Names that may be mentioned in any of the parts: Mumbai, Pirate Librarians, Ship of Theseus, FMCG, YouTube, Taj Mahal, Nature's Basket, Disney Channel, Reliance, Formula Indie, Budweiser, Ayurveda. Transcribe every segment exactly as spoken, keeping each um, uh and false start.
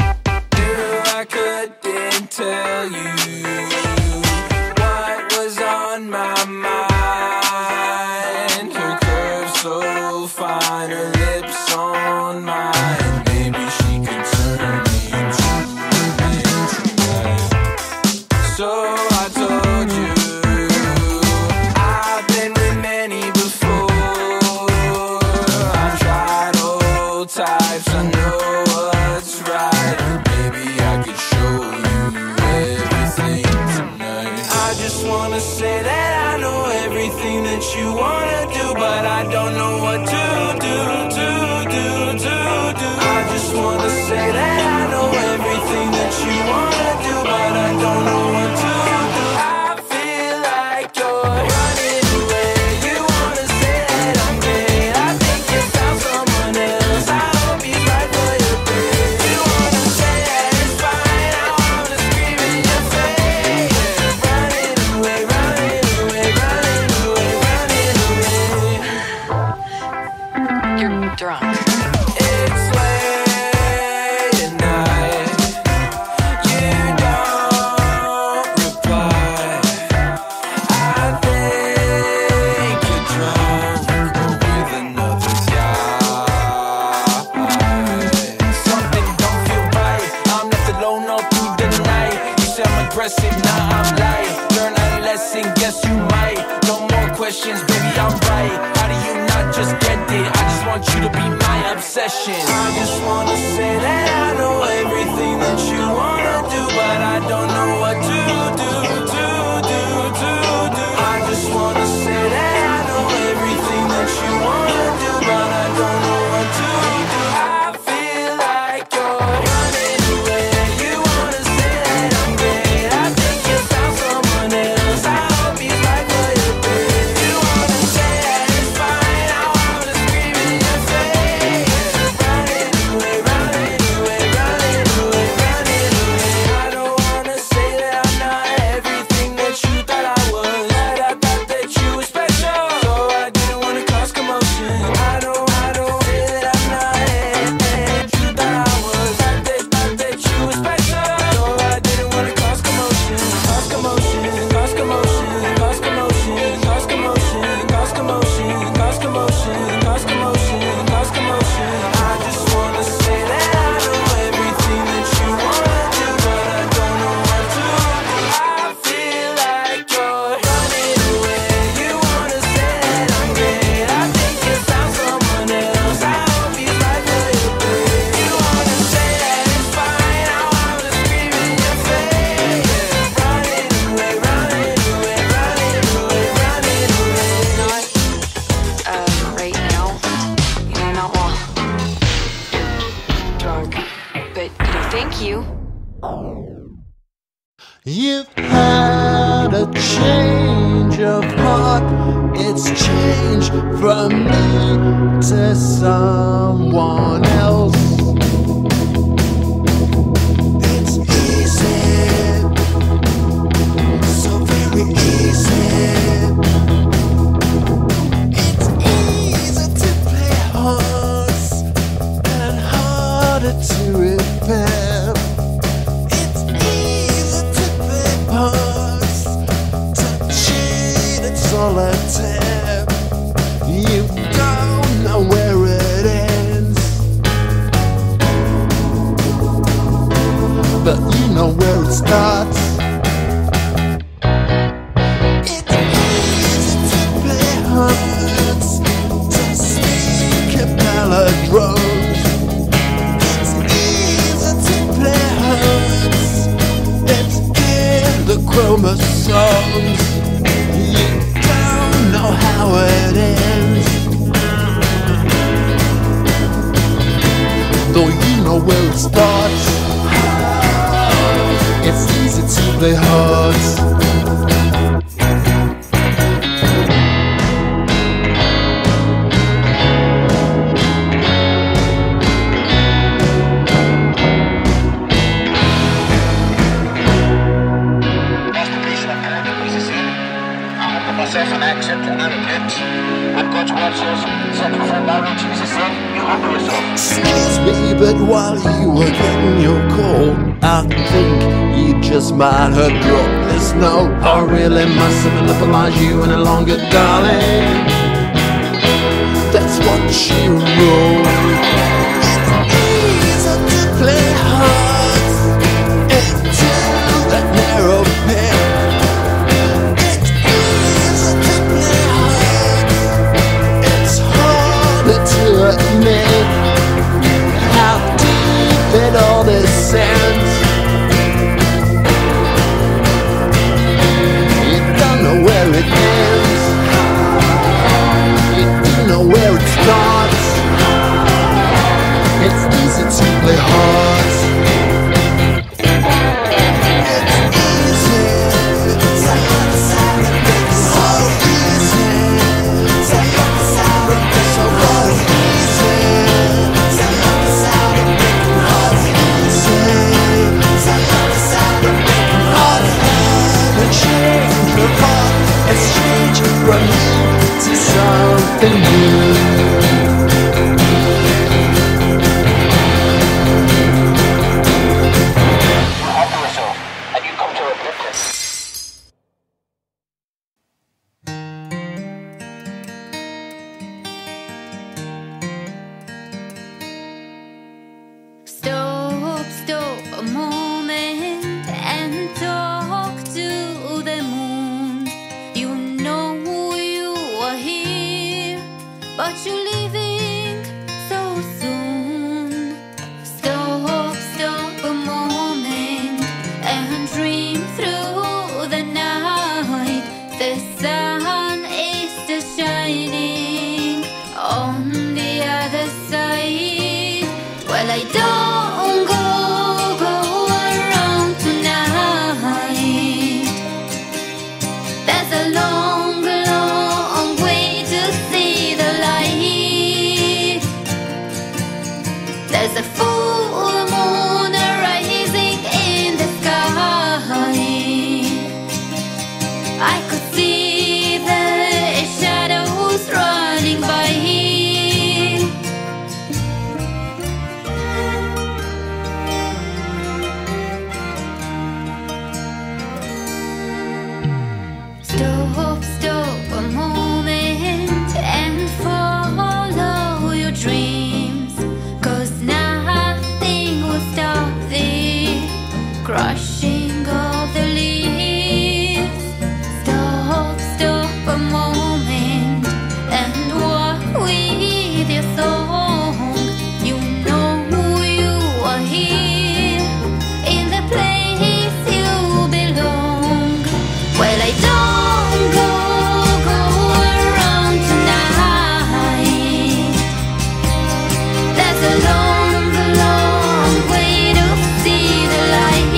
I couldn't tell you what was on my mind. Her curves so fine, her lips on mine. Maybe she could turn me into a so I told you. You wanna do, but I don't know what to do, do, do, do, do. I just wanna say that I know everything that you wanna do, but I don't know what to do. I feel like you're running away. You wanna say that I'm great. I think you found someone else. I hope he's right for your babe. You wanna say that it's fine. I wanna scream in your face. Running away, running away, running. You're drunk. It's late at night. You don't reply. I think you're drunk with another guy. Something don't feel right. I'm left alone all through the night. You say I'm aggressive, now I'm light. Learn a lesson, guess you might. No more questions, baby, I'm right. How do you not just get it? I just want you to be my obsession. I just wanna say that I know everything that you wanna do, but I don't know what to do, do, do, do, do. I just wanna say that I know everything that you wanna do, but I don't know what to do. I feel like you're running away. You wanna say that I'm great. I think you found someone else. I hope he's right for your babe. You wanna say that it's fine. I wanna scream in your face. Running away, running away, running away, running away. I don't wanna say that I'm not everything that you thought I was. That I thought that you were special, so I didn't wanna cause commotion. I don't, I don't say that I'm not everything you thought I was. That they thought that you were special, so I didn't wanna cause commotion. Cause commotion, cause commotion, cause commotion, cause commotion, cause commotion, cause commotion, cause commotion, cause commotion. I just wanna say that I know everything that you wanna do, but I don't know what to do. I feel like you're running away. You wanna say that I'm great. I think you found someone else. I hope he's right for your babe. You wanna say that it's fine. I wanna scream in your face. Running away, running away, running away, running away. Uh, right now, you know not well. You're drunk, but thank you. You've had a change of heart. It's changed from me to someone else. It's easy, so very easy. It's easy to play horse and harder to repair. It's easy to play parts, to cheat at solitaire. You don't know where it ends, but you know where it starts. It's easy to play hearts, to speak a ballad rose. It's easy to play hearts. It's easy chromosomes. You don't know how it ends, though you know where it starts. It's easy to play hard. Excuse me, but while you were getting your call, I think you just might have dropped this note. I really must have monopolized you any longer, darling. That's what she wrote. It's easy to play hard into that narrow pit. It's easy to play hard. It's harder to admit that all this ends. You don't know where it ends. You don't know where it starts. It's easy to play hard. It's easy. It's so easy. It's so easy. Exchange from you to something new. You humble yourself and you come to admit it. Stop, stop a moment and talk to but you're leaving so soon. Stop, stop a moment and dream through the night. The sun is still shining on the other side. Well, I don't go, go around tonight. There's a long, long way to see. There's a full moon rising in the sky. I could see the shadows running by. Stop, stop a moment and follow your dream. Crushing of the leaves. Stop, stop a moment and walk with your song. You know who you are here, in the place you belong. Well, I don't go, go around tonight. That's a long, long way to see the light.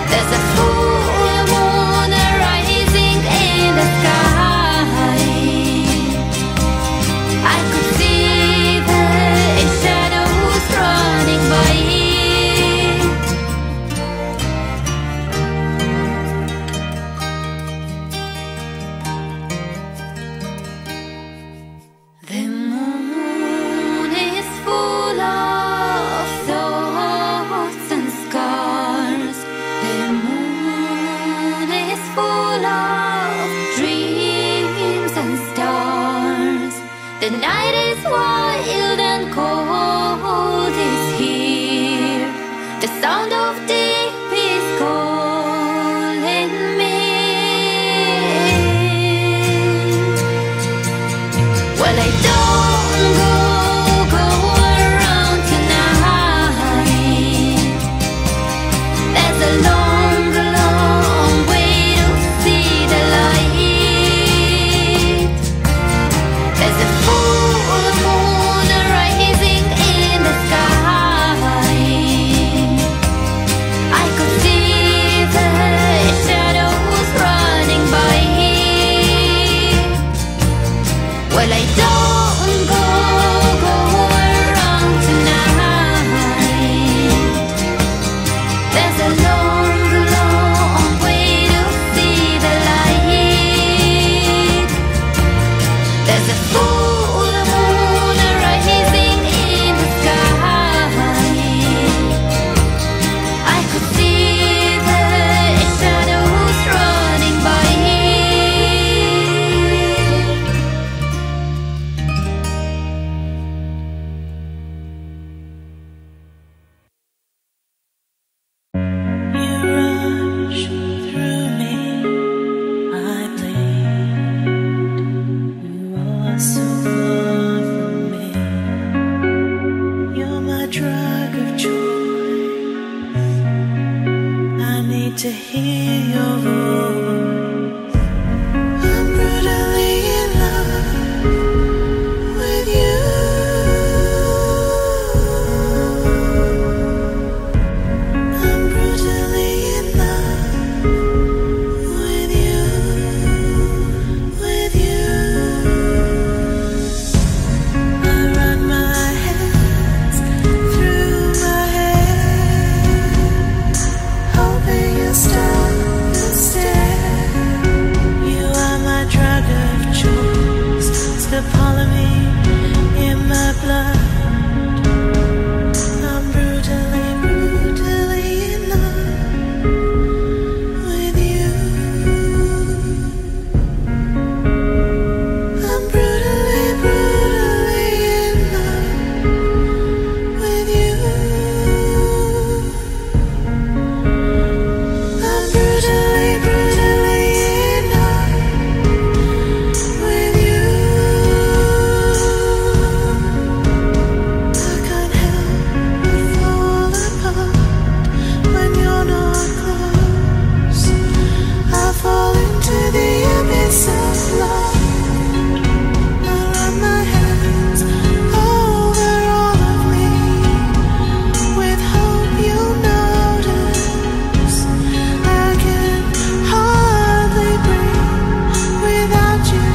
The to hear your voice. I'm brutally in love with you. I'm brutally in love with you, with you. I run my hands through my hair, hoping you'll stop and stare. You are my drug of choice. It's the polymer in my blood. I'm brutally, brutally in love with you. I'm brutally, brutally in love with you. I'm brutally, brutally in love with you. I can't help but fall apart when you're not close. I fall into the abyss of love. I run my hands over all of me with hope you'll notice. I can hardly breathe without you.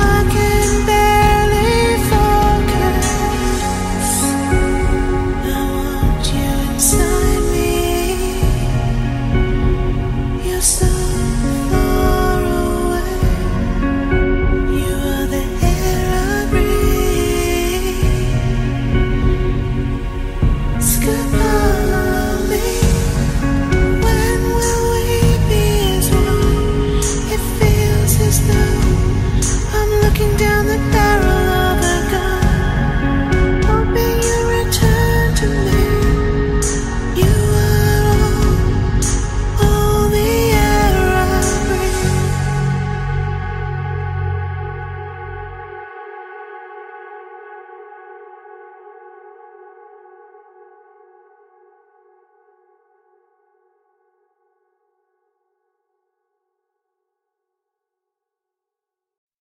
I can barely focus. I want you inside me. You're so far away. You are the air I breathe. Skypalm me. When will we be as one? It feels as though I'm looking down the barrel of a gun, hoping you return to me. You are all, all the air I breathe.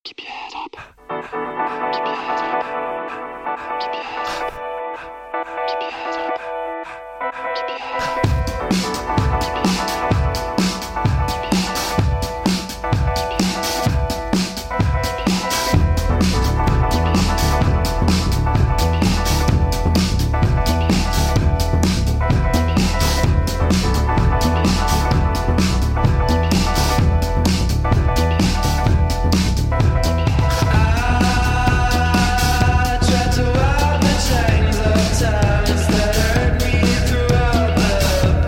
Keep your head up. Keep your head up. Keep your head up. Keep your head up. Keep your head up. Keep your head up. Throughout the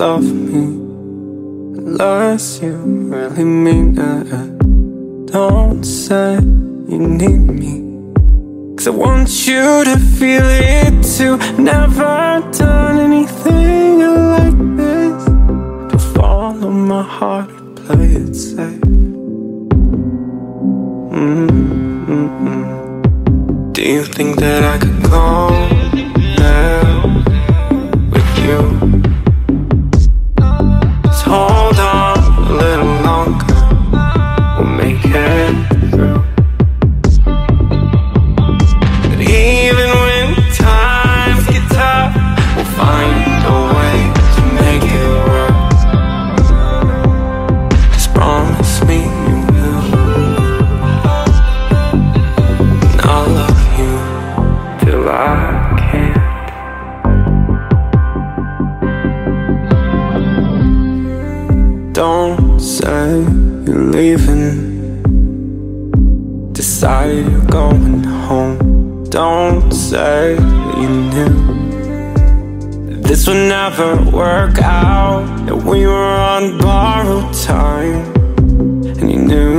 love me unless you really mean it. Don't say you need me, 'cause I want you to feel it too. Never done anything like this, but follow my heart and play it safe. Mm-hmm. Do you think that I could go there with you? Hold on a little longer, we'll make it through. And even when times get tough, we'll find a way to make it work. Just promise me you will, and I'll love you till I don't say you're leaving, decide you're going home. Don't say that you knew this would never work out, that we were on borrowed time, and you knew.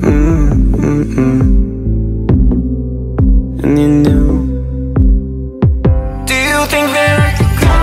Mm-mm-mm. And you knew. Do you think that I could go?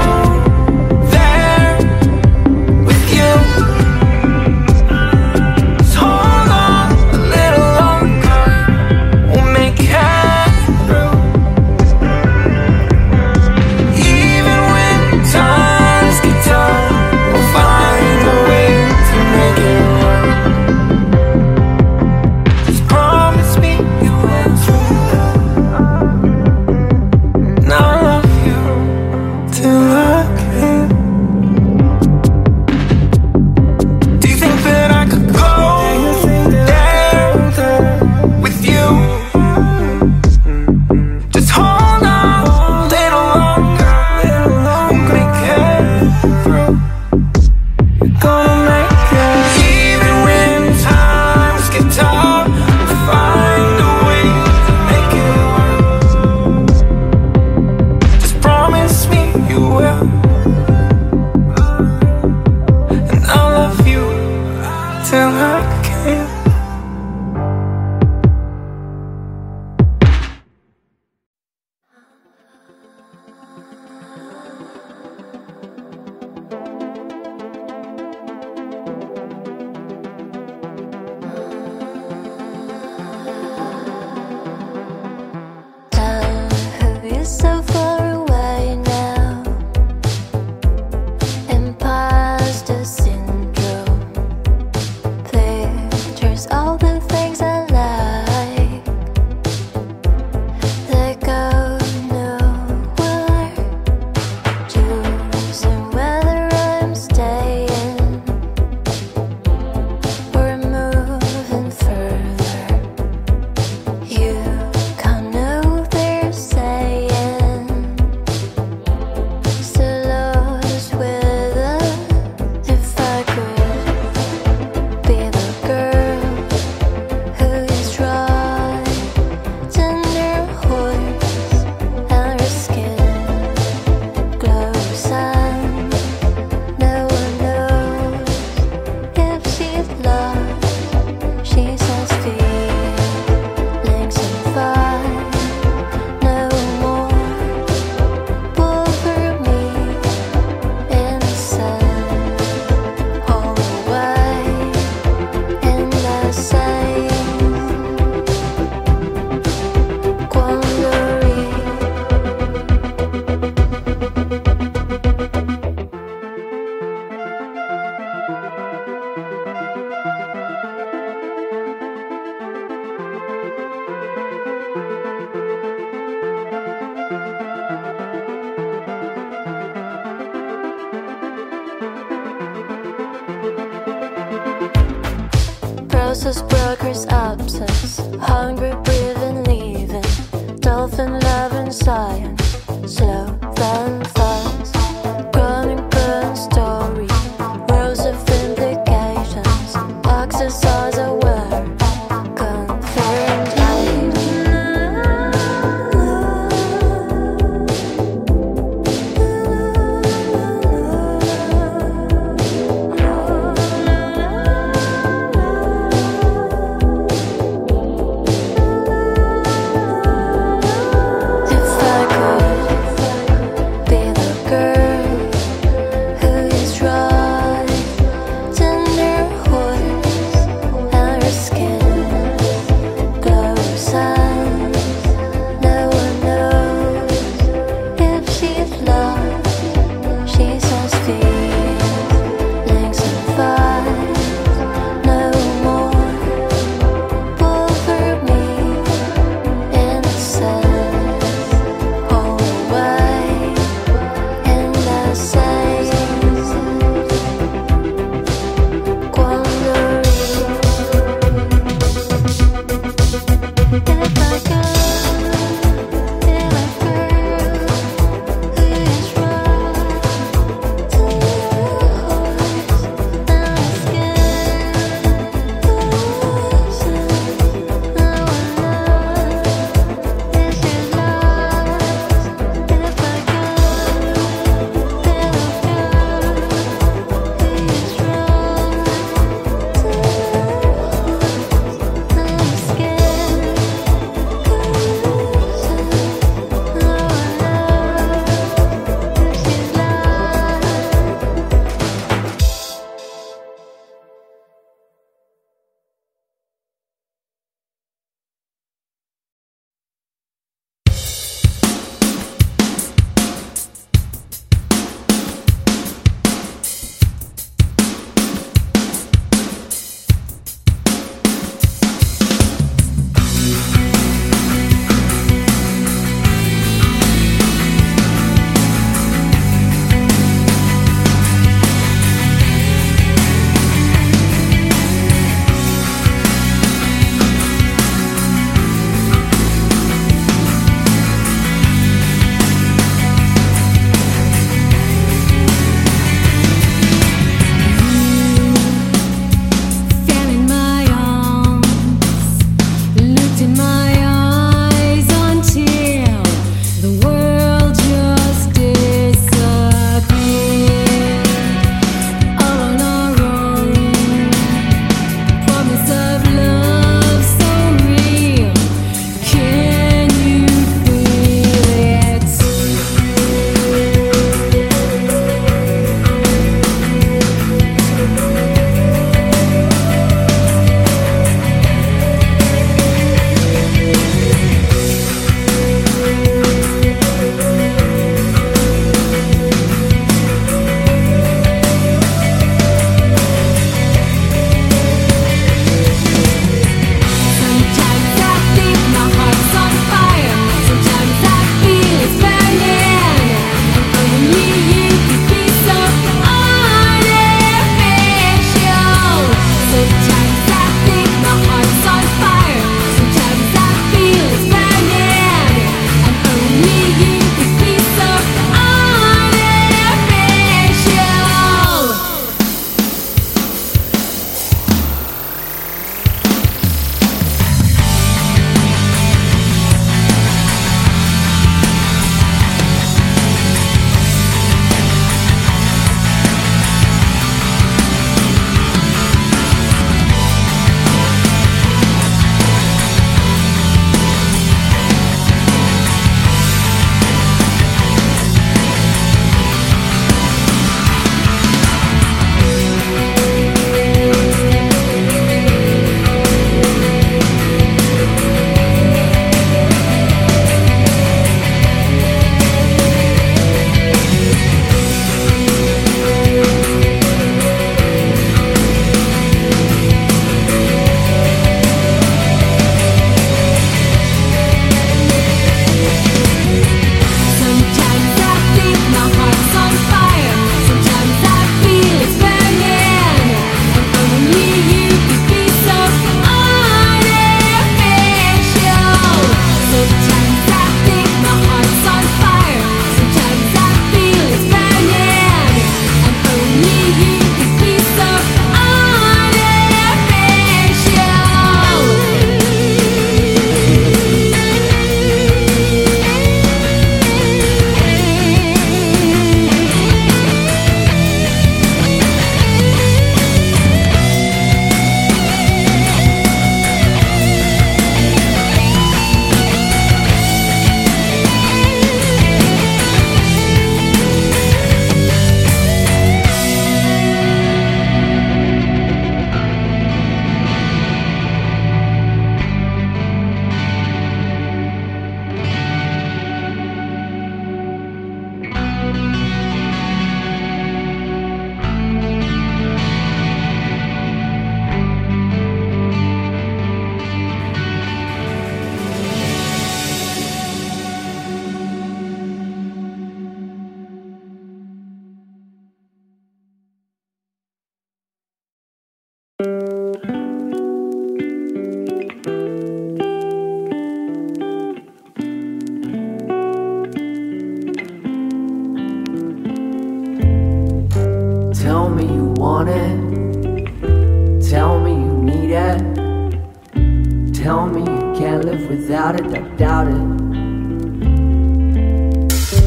without it, I doubt it.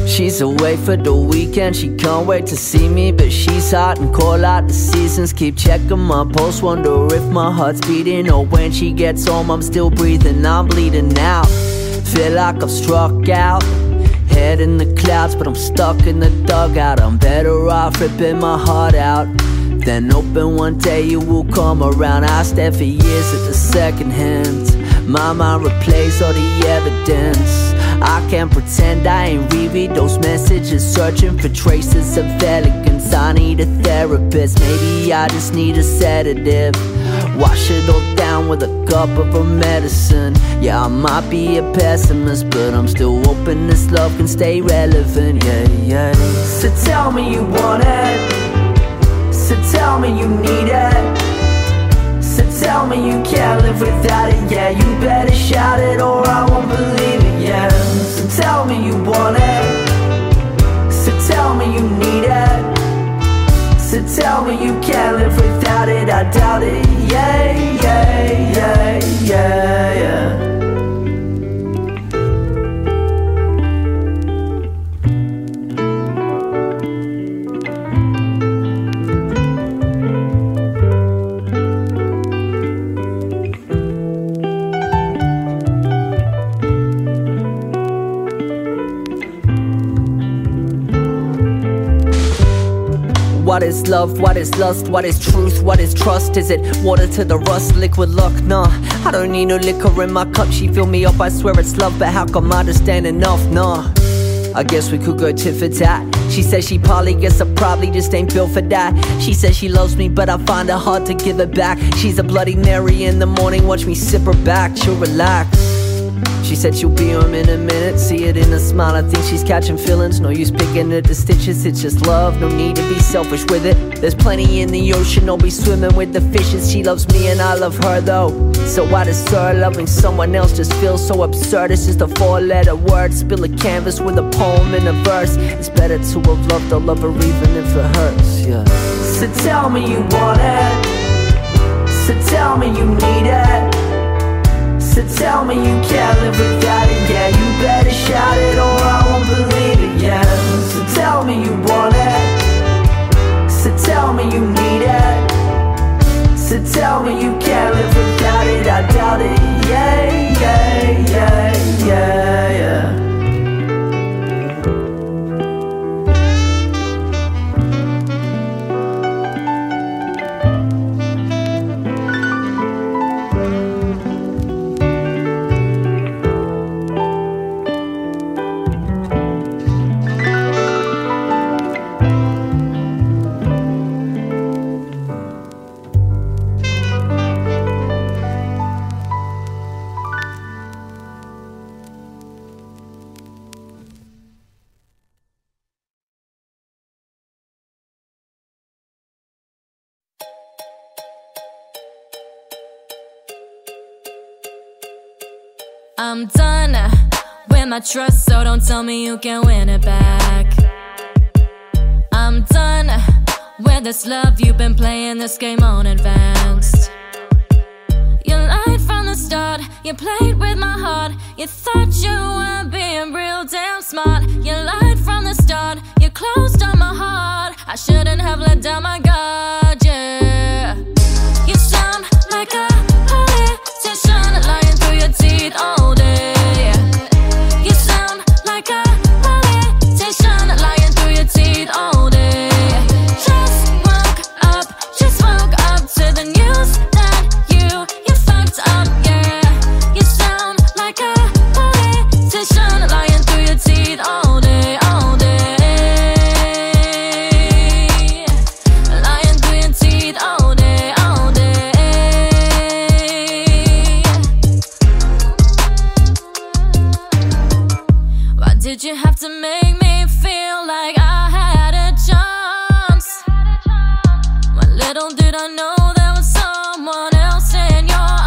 She's away for the weekend, she can't wait to see me, but she's hot and cold out the seasons. Keep checking my pulse, wonder if my heart's beating, or when she gets home I'm still breathing. I'm bleeding out, feel like I've struck out, head in the clouds, but I'm stuck in the dugout. I'm better off ripping my heart out then open one day you will come around. I stand for years at the second hand. My mind replays all the evidence. I can't pretend I ain't reread those messages, searching for traces of elegance. I need a therapist, maybe I just need a sedative. Wash it all down with a cup of a medicine. Yeah, I might be a pessimist, but I'm still hoping this love can stay relevant. Yeah, yeah. So tell me you want it, so tell me you need it, so tell me you can't live without it. Yeah, you better shout it or I won't believe it. Yeah, so tell me you want it, so tell me you need it, so tell me you can't live without it. I doubt it. Yeah, yeah, yeah, yeah, yeah. What is love? What is lust? What is truth? What is trust? Is it water to the rust? Liquid luck? Nah, I don't need no liquor in my cup. She filled me up, I swear it's love, but how come I just ain't enough? Nah, I guess we could go tit for tat. She says she probably, guess I probably just ain't built for that. She says she loves me, but I find it hard to give it back. She's a Bloody Mary in the morning, watch me sip her back, she'll relax. She said she'll be home in a minute, see it in a smile. I think she's catching feelings, no use picking at the stitches. It's just love, no need to be selfish with it. There's plenty in the ocean, I'll be swimming with the fishes. She loves me and I love her though, so I just her. Loving someone else just feels so absurd. It's just a four letter word, spill a canvas with a poem and a verse. It's better to have loved a lover even if it hurts, yeah. So tell me you want it, so tell me you need it, so tell me you can't live without it. Yeah, you better shout it or I won't believe it. Yeah, so tell me you want it, so tell me you need it, so tell me you can't live without it. I doubt it. Yeah, yeah, yeah, yeah, yeah. I'm done with my trust, so don't tell me you can win it back. I'm done with this love, you've been playing this game on advanced. You lied from the start, you played with my heart, you thought you were being real damn smart. You lied from the start, you closed on my heart, I shouldn't have let down my guard, yeah. You sound like a politician, lying through your teeth all day. You sound like a politician, lying through your teeth all day. Just woke up, just woke up to the news that you, you fucked up, yeah. You sound like a politician, lying through your teeth all day, all day. Lying through your teeth all day, all day. Did you have to make me feel like I had a chance? Well, little did I know there was someone else in your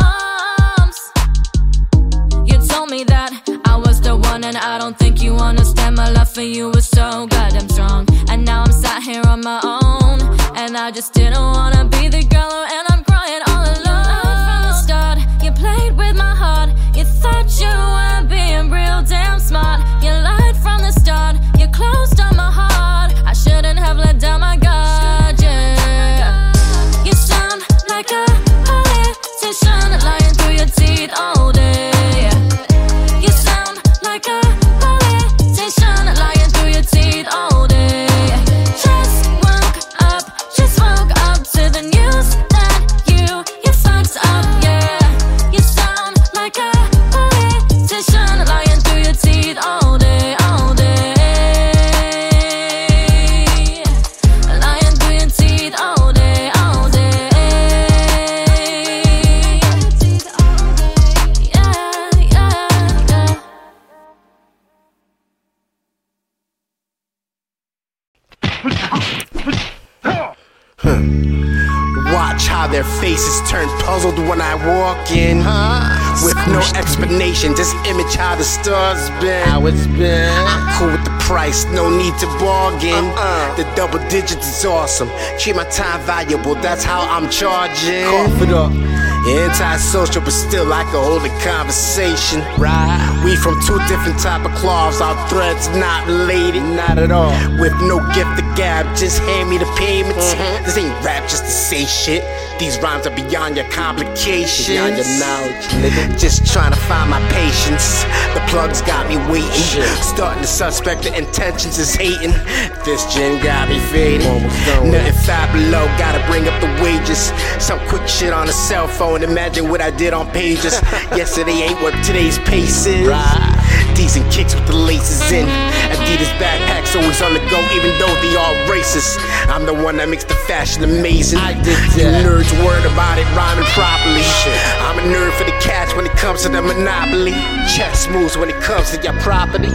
arms. You told me that I was the one, and I don't think you understand. My love for you was so goddamn strong, and now I'm sat here on my own, and I just didn't wanna be the girl, and I'm crying all alone. You lied from the start, you played with my heart, you thought you Watch how their faces turn puzzled when I walk in, huh? With no explanation, just image how the stars been. How it's been. I'm cool with the price, no need to bargain. Uh-uh. The double digits is awesome. Keep my time valuable, that's how I'm charging. Cough it up. Anti-social, but still I can hold a conversation. Right? We from two different type of cloths. Our threads not related, not at all. With no gift to gab, just hand me the payments. Mm-hmm. This ain't rap just to say shit. These rhymes are beyond your complications, beyond your knowledge, nigga. Just trying to find my patience. The plugs got me waiting. Shit. Starting to suspect the intentions is hating. This gin got me fading. Nothing five below, gotta bring up the wages. Some quick shit on a cell phone. Imagine what I did on pages. Yesterday ain't what today's pace is. Right. Decent kicks with the laces in. Adidas backpacks always on the go, even though they all racist. I'm the one that makes the fashion amazing. I did that. You nerds worried about it rhyming properly. Shit. I'm a nerd for the cash when it comes to the monopoly. Chess moves when it comes to your property.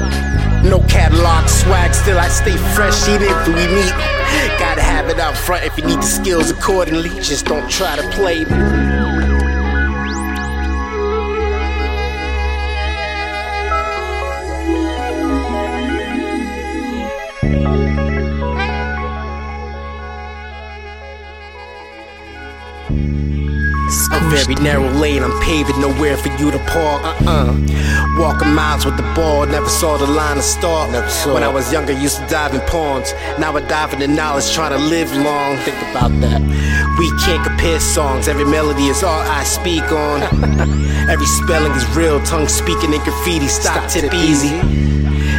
No catalog swag, still I stay fresh even if we meet. Gotta have it out front if you need the skills accordingly. Just don't try to play me. Very narrow lane, I'm paving, nowhere for you to park. Uh-uh. Walking miles with the ball, never saw the line of start. When I was younger, used to dive in ponds. Now I dive in the knowledge, trying to live long. Think about that. We can't compare songs, every melody is all I speak on. Every spelling is real, tongue speaking in graffiti. Stop, Stop tip, tip easy. easy.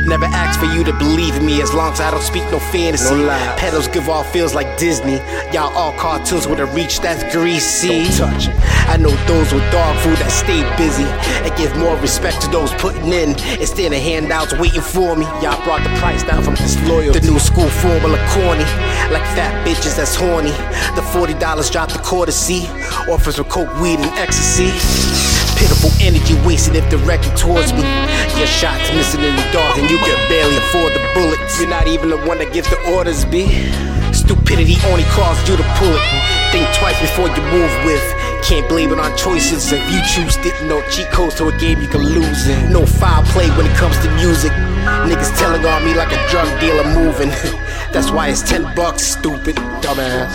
Never ask for you to believe in me as long as I don't speak no fantasy. No lies. Pedals give off feels like Disney. Y'all all cartoons with a reach that's greasy. Don't touch. I know those with dog food that stay busy and give more respect to those putting in instead of handouts waiting for me. Y'all brought the price down from disloyalty. The new school formula corny, like fat bitches that's horny. The forty dollars drop the quarter C. Offers with coke, weed, and ecstasy. Pitiful energy wasted if directed towards me. Your shot's missing in the dark and you can barely afford the bullets. You're not even the one that gives the orders, B. Stupidity only caused you to pull it. Think twice before you move with. Can't blame it on choices if you choose it. No cheat codes to a game you can lose in. No foul play when it comes to music. Niggas telling on me like a drug dealer moving. That's why it's ten bucks, stupid dumbass.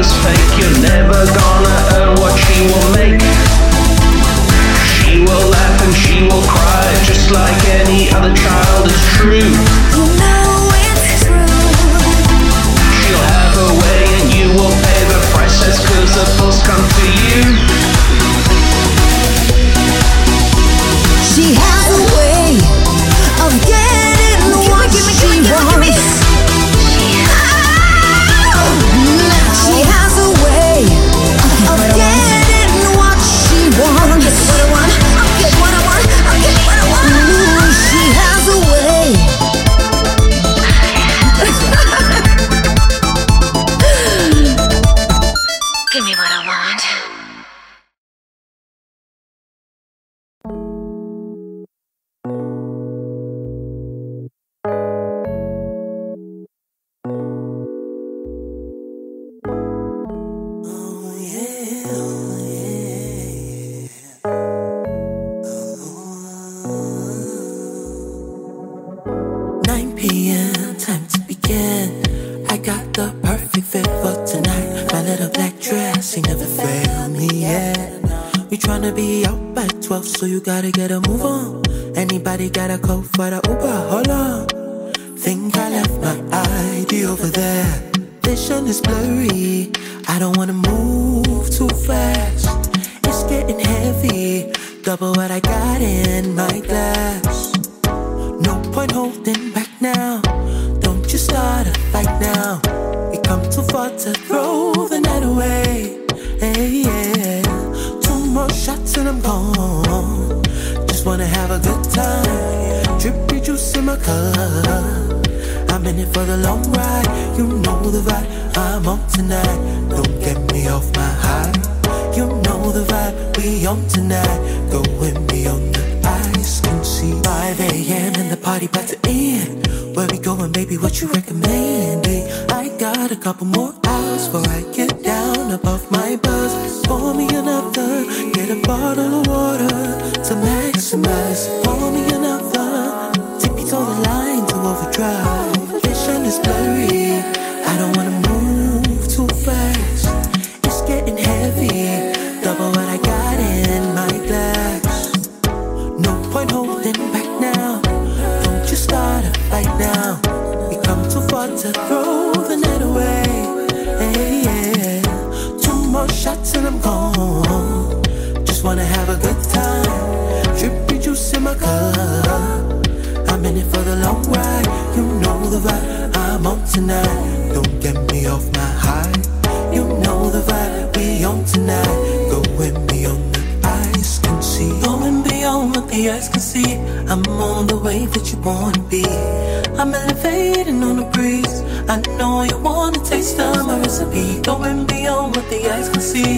is fake. You're never gonna earn what she will make. She will laugh and she will cry, just like any other child. It's true. You know it's true. She'll have her way and you will pay the price. That's cause the bulls come to you. She has a way of getting what she wants. She has a way of getting what she wants. Get what I want, I'll get what I want, I'll get what I want. Ooh, she has a way. Give me what I want. So you gotta get a move on. Anybody got a call for the Uber? Hold on. Think I left my I D over there. Vision is blurry. I don't wanna move too fast. It's getting heavy. Double what I got in my glass. No point holding back now. Don't you start a fight now. We come too far to throw the night away. Hey, yeah. More shots and I'm gone. Just wanna have a good time. Drippy juice in my cup. I'm in it for the long ride. You know the vibe. I'm on tonight. Don't get me off my high. You know the vibe. We on tonight. Going beyond the ice can see. five a.m. and the party about to end. Where we going, baby? What you recommending? I got a couple more hours before I get down above my buzz. Pour me another, get a bottle of water to maximize. Pour me another, tippy toe the line to overdrive. Vision is blurry, I don't wanna move too fast. It's getting heavy, double what I got in my glass. No point holding back now, don't you start a fight now. We come too far to throw the night away. Hey, yeah. More shots and I'm gone. Just wanna have a good time. Drippy juice in my cup. I'm in it for the long ride. You know the vibe. I'm on tonight. Don't get me off my high. You know the vibe. We on tonight. Going beyond the eyes can see. Going beyond what the eyes can see. I'm on the wave that you wanna be. I'm elevating on the breeze. I know you wanna taste of my recipe. Going beyond what the eyes can see.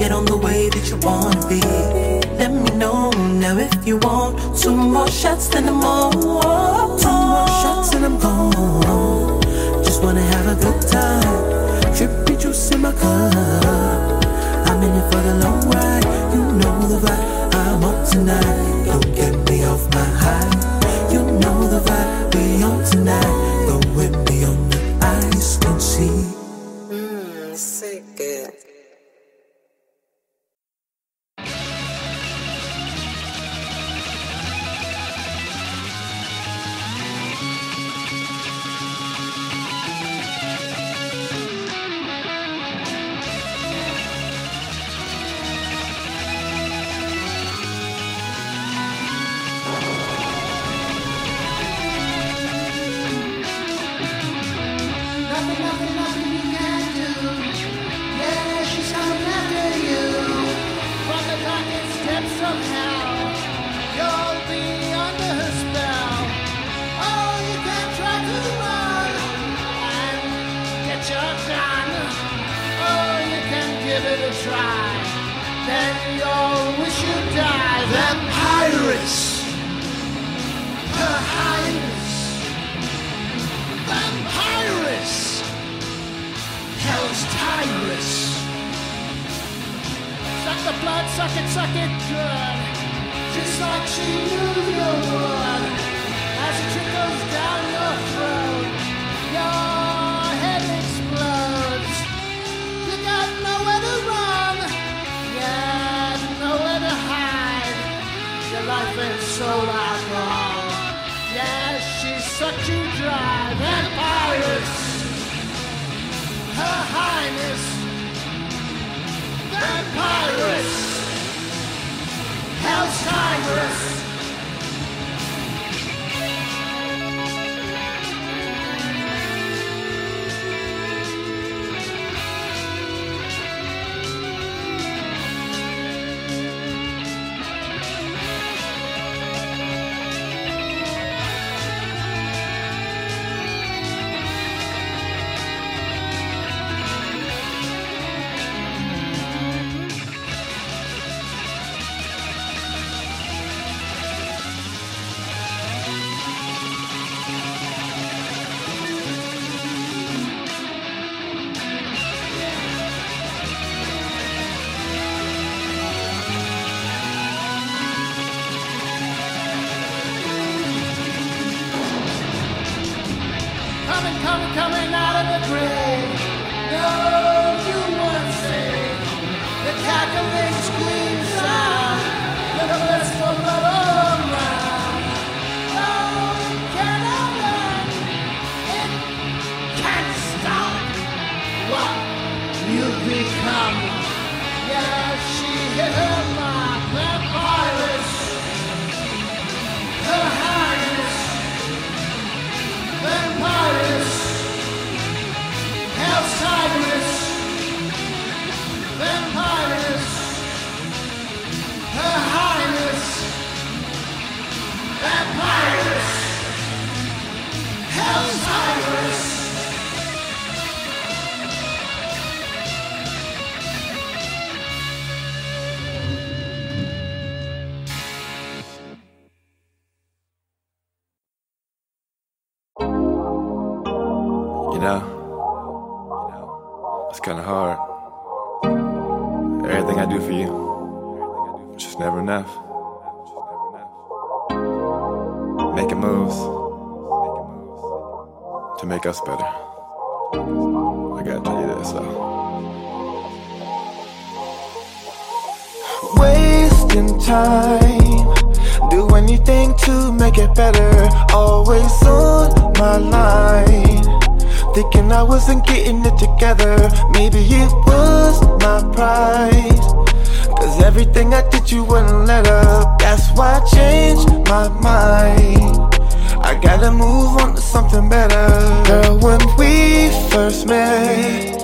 Get on the way that you wanna be. Let me know now if you want. Two more shots then I'm on. Two more shots and I'm gone. Just wanna have a good time. Drippy juice in my cup. I'm in it for the long ride. You know the vibe. I'm on tonight. Don't get me off my high. You know the vibe. We on tonight. Going beyond the eyes can see. Sick it. so last long. Yes, she's such a drive and pirates. Her Highness, vampires, hell's tigress. Us better. I gotta tell you this though. Wasting time, do anything to make it better. Always on my line, thinking I wasn't getting it together. Maybe it was my pride, 'cause everything I did you wouldn't let up. That's why I changed my mind. I gotta move on to something better. Girl, when we first met,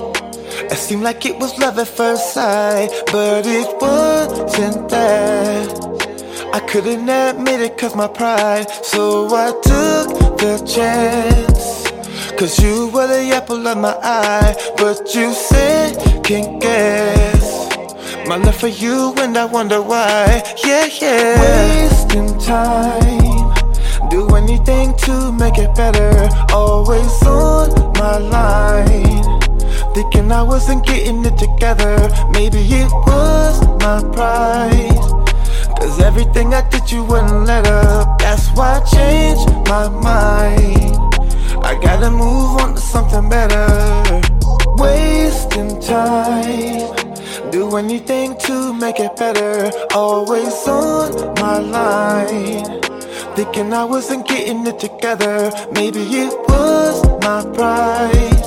it seemed like it was love at first sight, but it wasn't that. I couldn't admit it 'cause my pride, so I took the chance. 'Cause you were the apple of my eye, but you said can't guess my love for you, and I wonder why. Yeah, yeah. Wasting time, do anything to make it better. Always on my line, thinking I wasn't getting it together. Maybe it was my pride, 'cause everything I did you wouldn't let up. That's why I changed my mind. I gotta move on to something better. Wasting time, do anything to make it better. Always on my line, thinking I wasn't getting it together. Maybe it was my pride,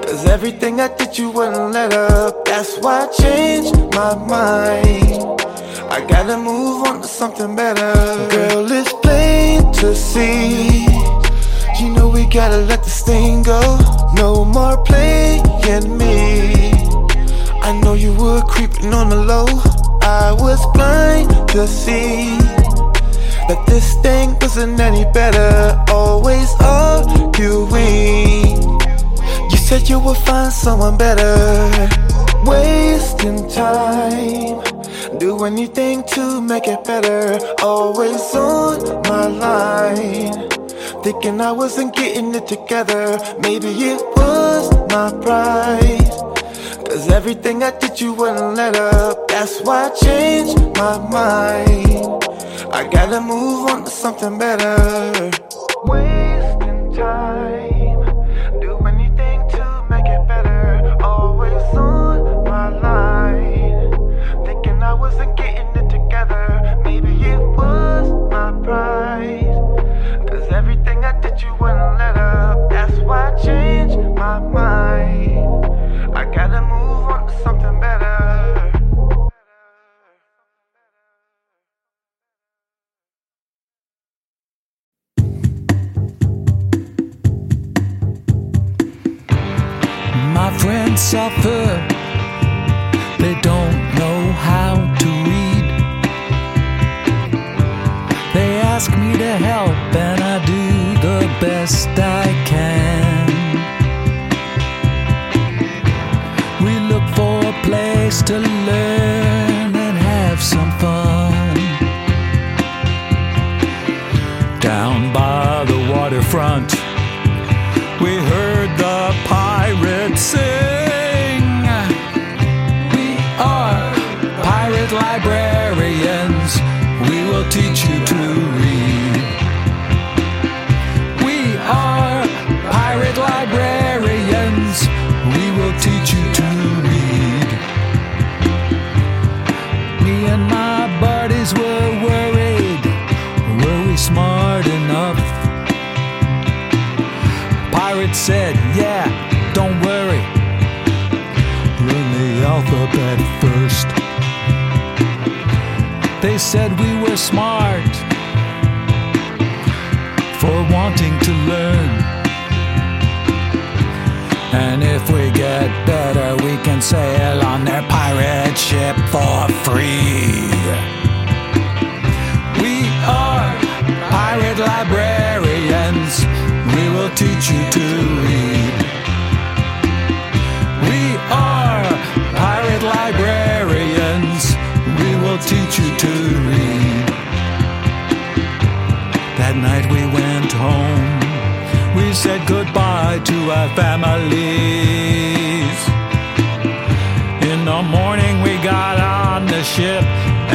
'cause everything I did you wouldn't let up. That's why I changed my mind. I gotta move on to something better. Girl, it's plain to see, you know we gotta let this thing go. No more playing me. I know you were creeping on the low, I was blind to see that this thing wasn't any better. Always arguing, you said you would find someone better. Wasting time, do anything to make it better. Always on my line, thinking I wasn't getting it together. Maybe it was my pride, 'cause everything I did you wouldn't let up. That's why I changed my mind. I gotta move on to something better. Wasting time, do anything to make it better. Always on my line, thinking I wasn't getting it together. Maybe it was my place to learn and have some fun. Down by the waterfront, we heard the pirates sing. We are pirate librarians. We will teach you to read. We are pirate librarians. We will teach you to read. Me and my buddies were worried. Were we smart enough? Pirate said, yeah, don't worry. Learn the alphabet first. They said we were smart for wanting to learn. And if we get better, we can sail on their pirate ship for free. We are pirate librarians. We will teach you to read. We are pirate librarians. We will teach you to read. That night we went home. We said goodbye to our families. In the morning we got on the ship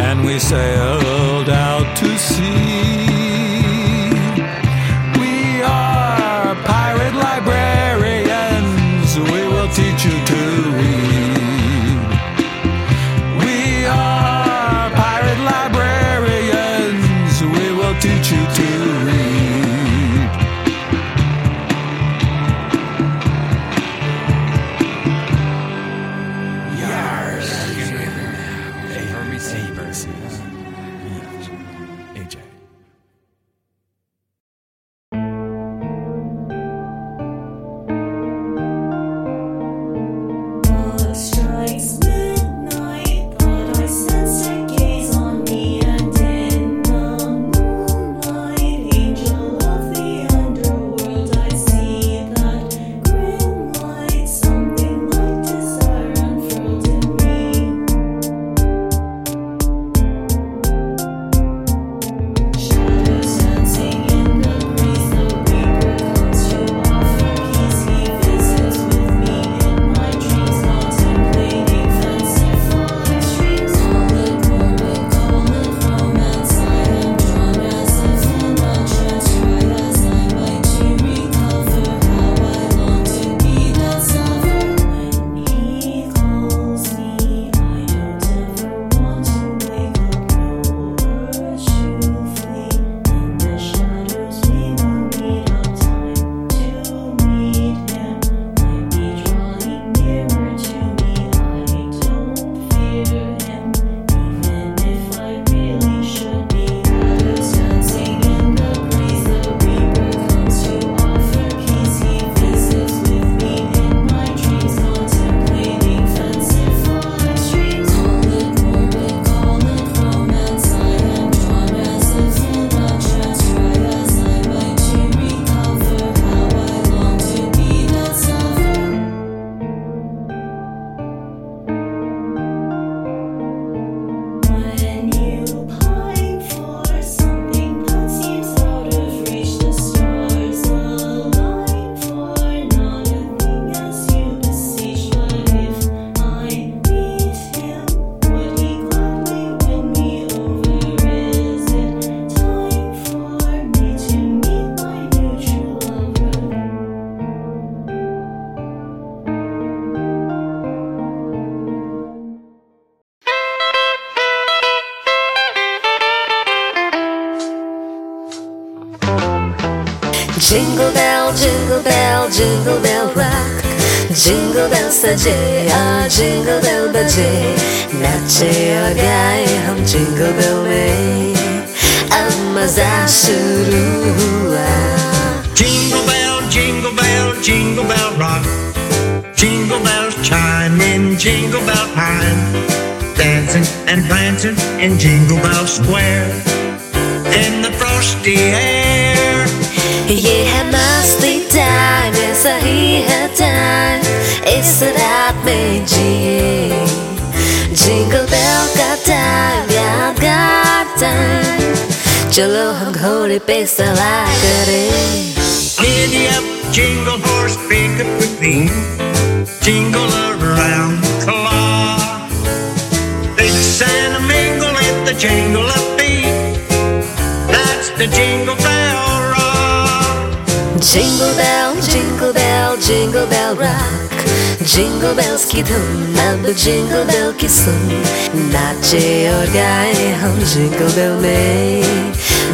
and we sailed out to sea. Teach you to read. We are pirate librarians. We will teach you to read. Yars. A J. Jingle bell rock, jingle bells sađe, a jingle bell bađe, nađe agaj ham jingle bell way, amma za šurua. Jingle bell, jingle bell, jingle bell rock, jingle bells chime in jingle bell time, dancing and prancing in Jingle Bell Square, in the frosty air. Yeah, mostly time is a here time. It's that majig. चलो हम घोड़े पे सवार करें Giddy up, jingle horse, pick up with me Jingle around the clock It's and a mingle at the jingle of feet That's the jingle bell rock Jingle bell, jingle bell, jingle bell rock Jingle bells की धुन अब jingle bell की सुन नाचे और गाए हम jingle bell में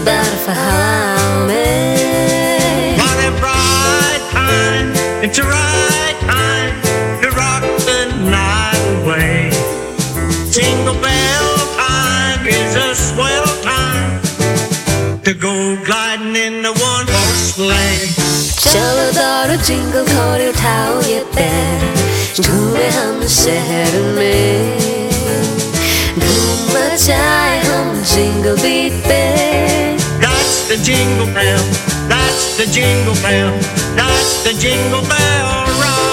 बर्फ हवा में What a bright time, it's a right time to rock the night away Jingle bell time is a swell time to go gliding in the one horse sleigh चलो दौड़ो jingle घोड़े उठाओ ये पैर घूमे हम शहर में धूम मचाए हम jingle beat पे That's the jingle bell, that's the jingle bell, that's the jingle bell rock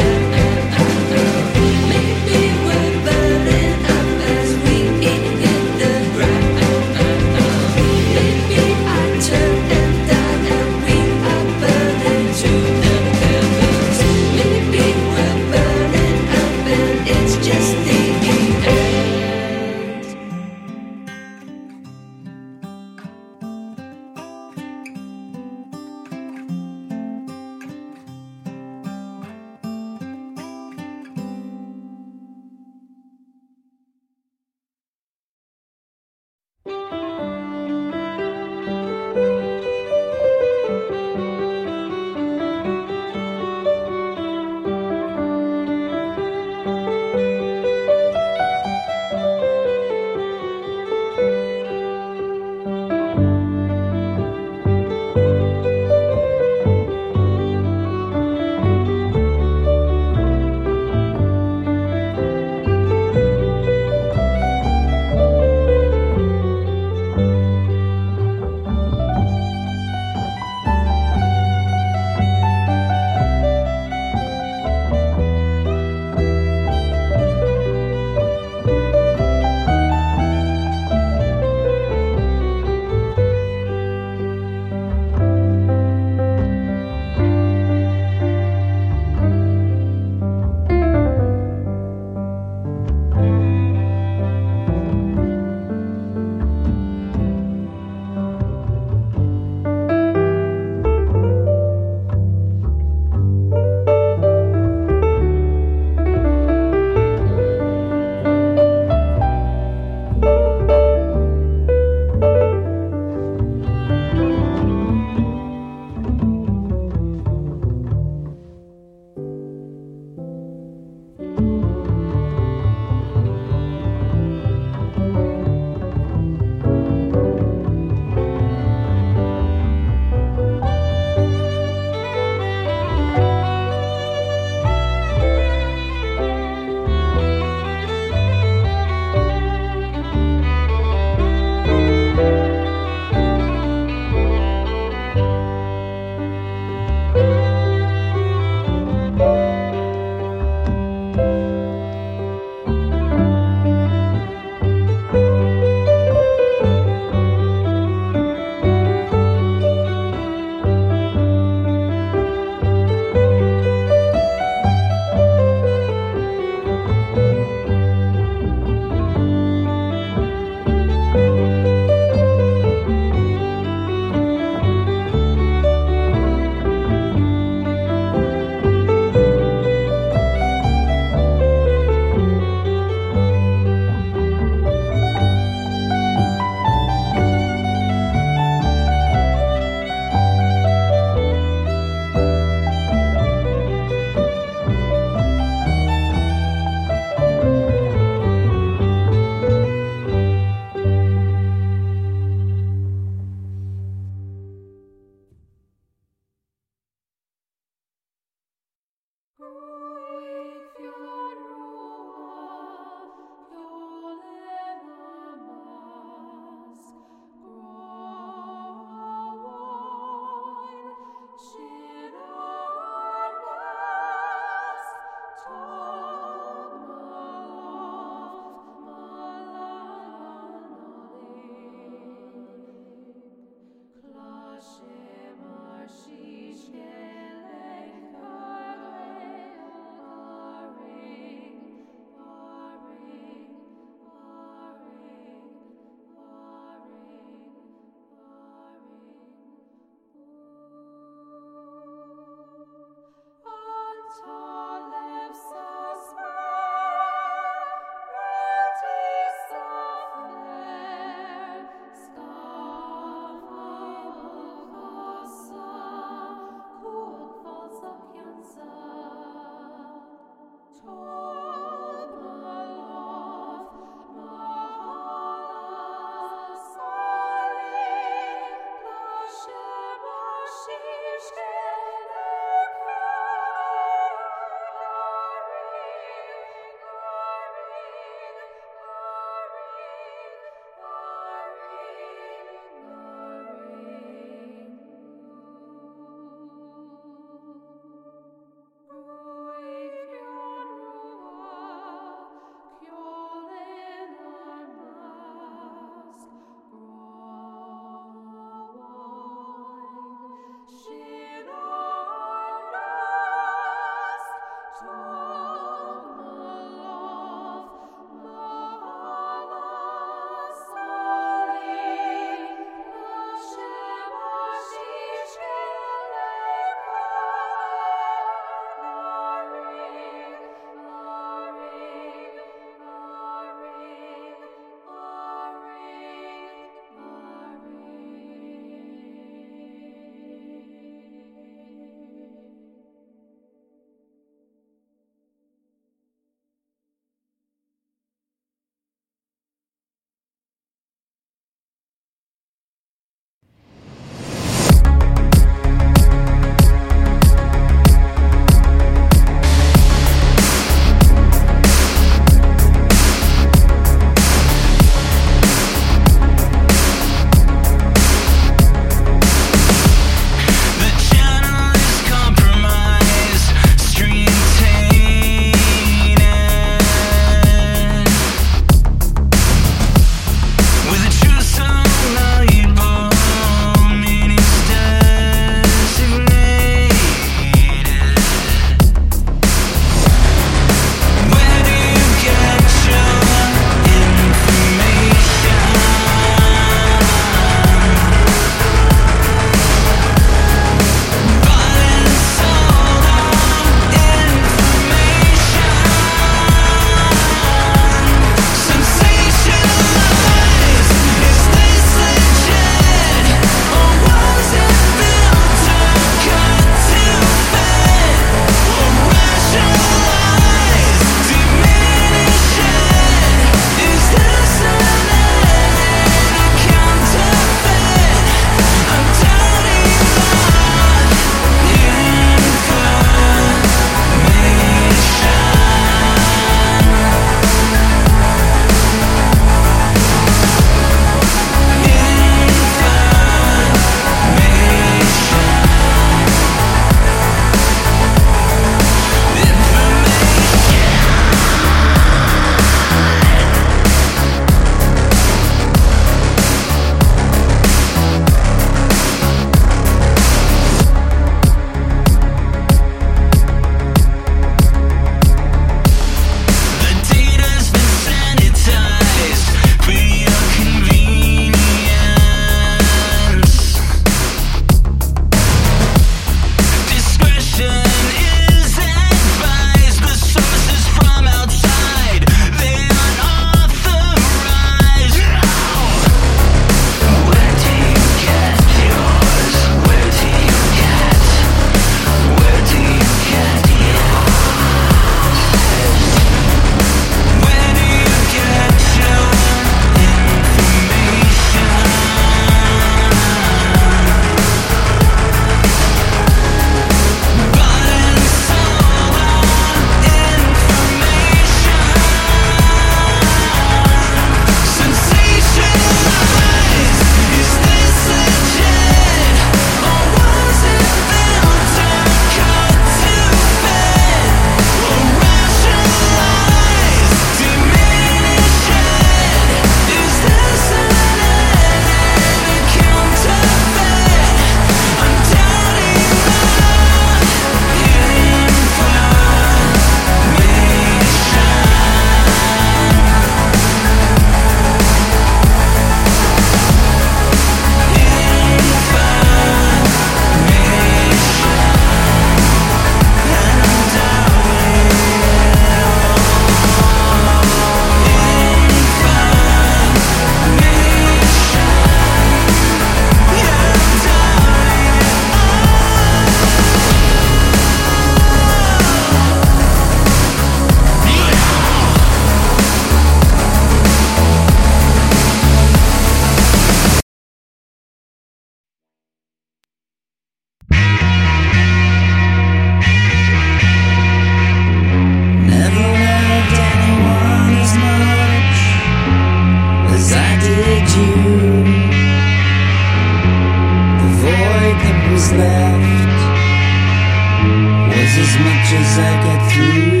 as much as I get through.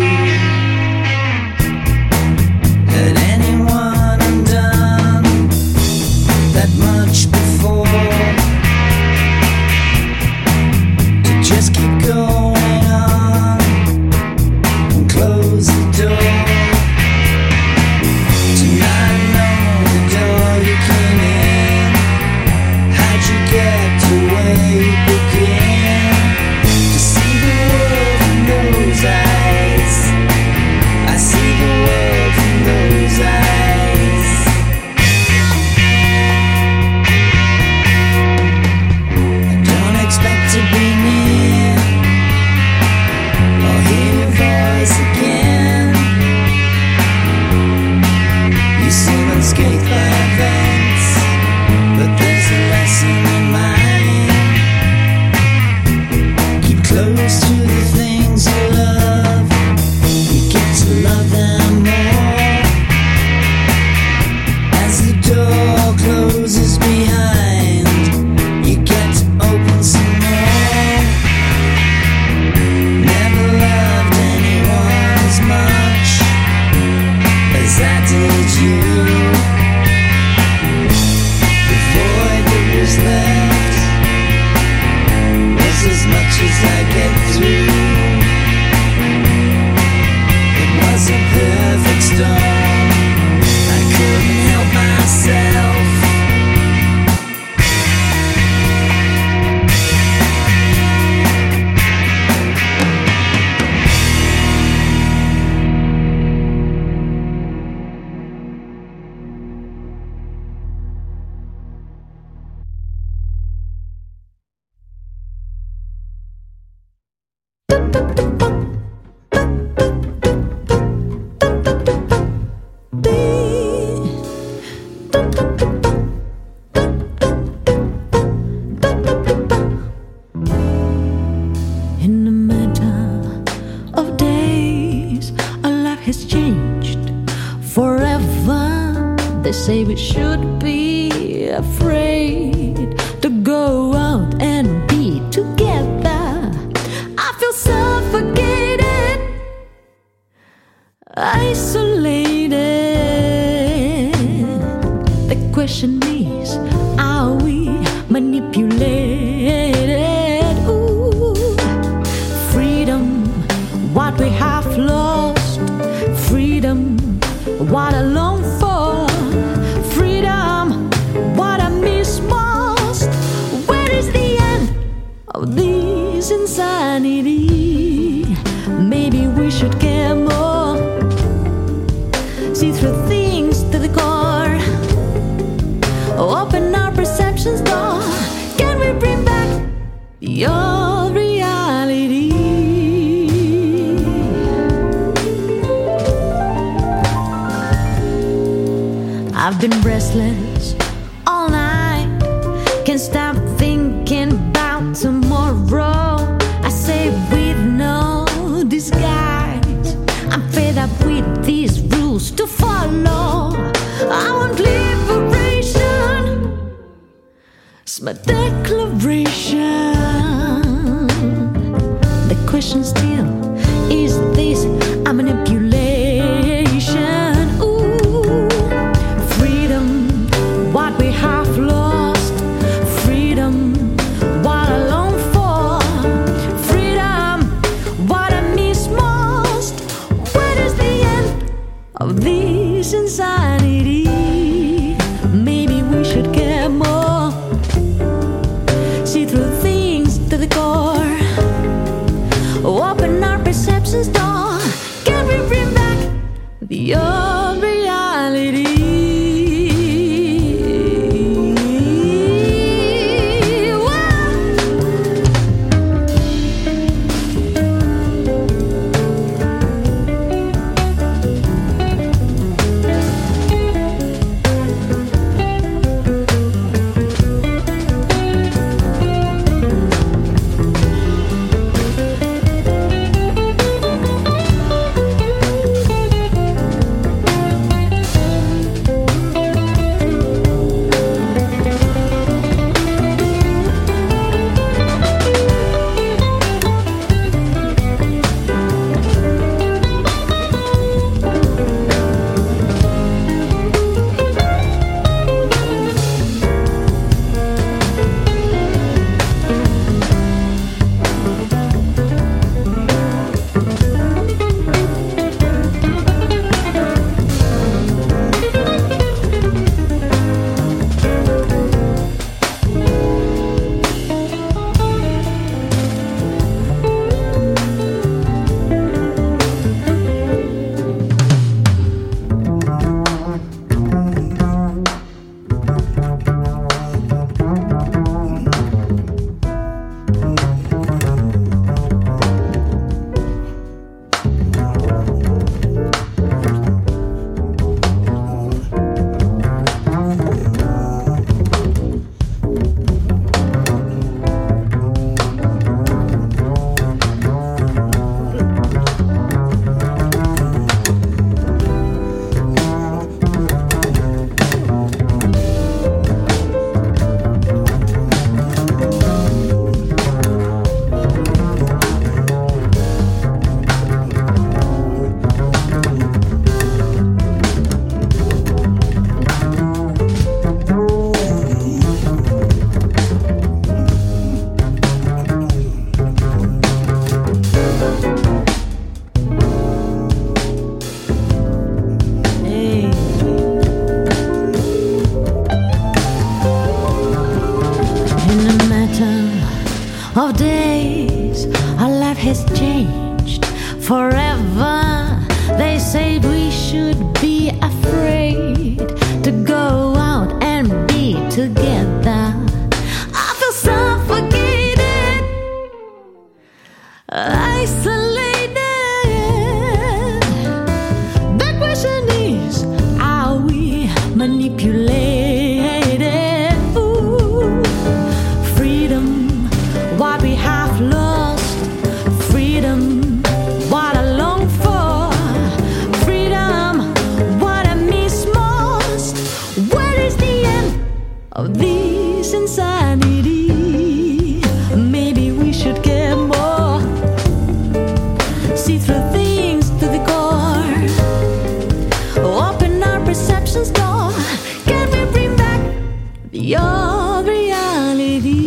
Had anyone undone that much before? To just keep going on and close the door. Tonight I know the door you came in. How'd you get to where you begin? To see the world from those eyes, I see the world from those eyes. I don't expect to be near or hear your voice again. You seem unscathed by events, but there's a lesson in mine. Close to the things you love, you get to love them more. As the door closes behind, you get to open some more. Never loved anyone as much as I did you. The void that was left as much as I get through. It was a perfect storm, I couldn't help myself. of days, our life has changed forever. They said we should be afraid to go out and be together. I feel suffocated, isolated. The question is, are we manipulated? Ooh. Freedom, what we have lost. Freedom, of this insanity. Maybe we should care more, see through things to the core, open our perception's door. Can we bring back the old reality?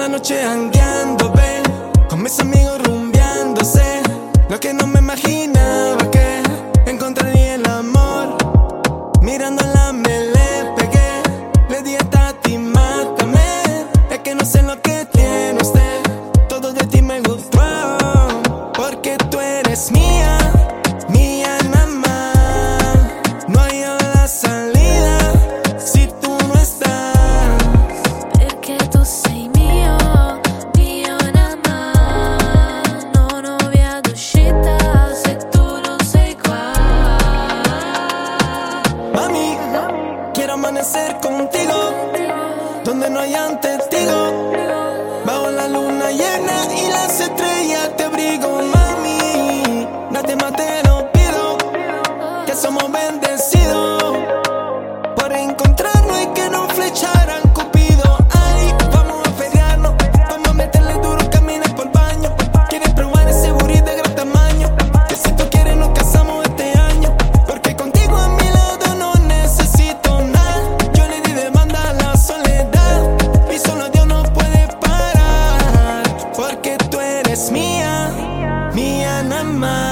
la noche jangueando, ven, con mis amigos rumbeándose. Lo que no me imaginaba que encontraría el amor. Mirándola me le pegué, le di a Tati, mátame. Es que no sé lo que tiene usted, todo de ti me gustó. Porque tú eres mía, mía nada más. No hay otra salida si tú no estás. Es que tú soy mío, mío nada más. No novia duchita, si tú no sé cuál. Mami, quiero amanecer contigo, donde no hayan testigos. Bajo la luna llena y las estrellas te abrigo más. Más te lo pido, que somos bendecidos por encontrarnos y que nos flecharan Cupido. Ay, vamos a pelearnos, vamos a meterle duro, camina por baño. Quieres probar ese burrito de gran tamaño, que si tú quieres nos casamos este año. Porque contigo a mi lado no necesito nada. Yo le di demanda a la soledad y solo Dios nos puede parar. Porque tú eres mía, mía nada más.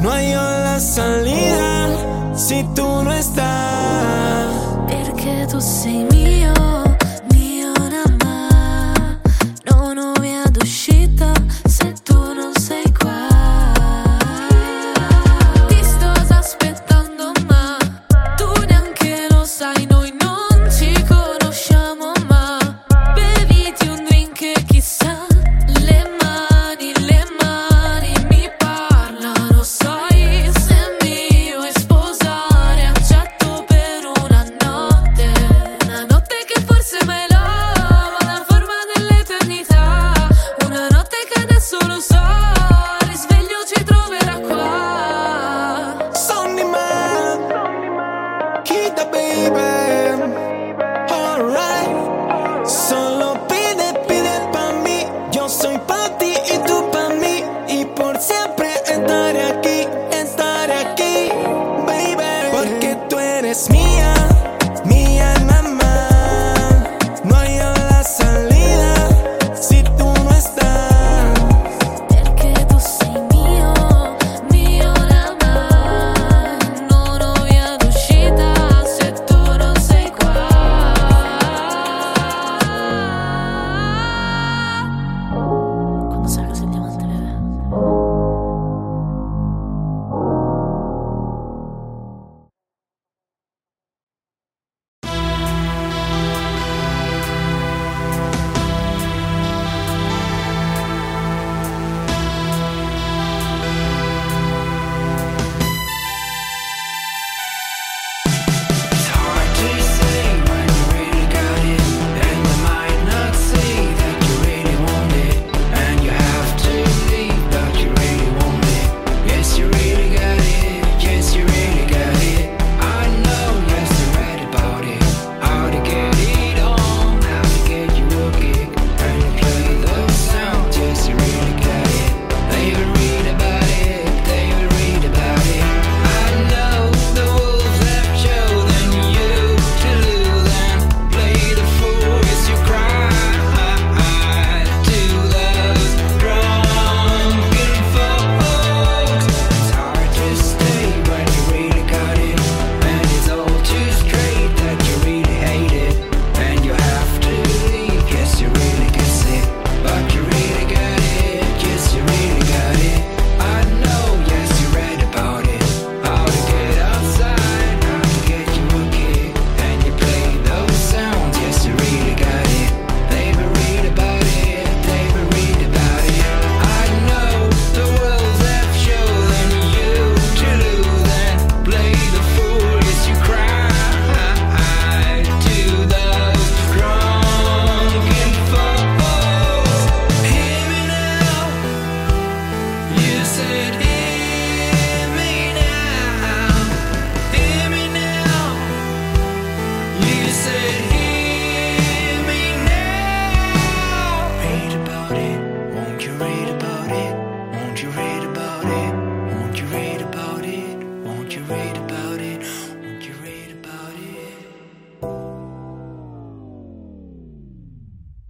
No hay otra salida si tú no estás. Es que tú soy mío, mío nada más. No novia duchita, se tu non sei qua. Ti sto aspettando ma tu neanche lo sai, noi non ci conosciamo ma beviti un drink e chissà. No te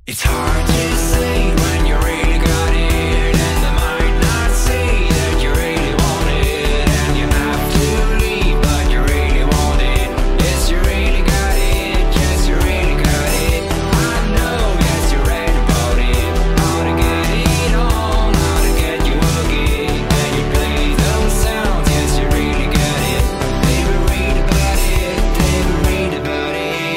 It's hard to say when you're really got it, and they might not say that you really want it, and you have to leave, but you really want it. Yes, you really got it, yes, you really got it. I know, yes, you read about it, how to get it on, how to get you again, and you play those sounds, yes, you really got it. They will read about it, they will read about it.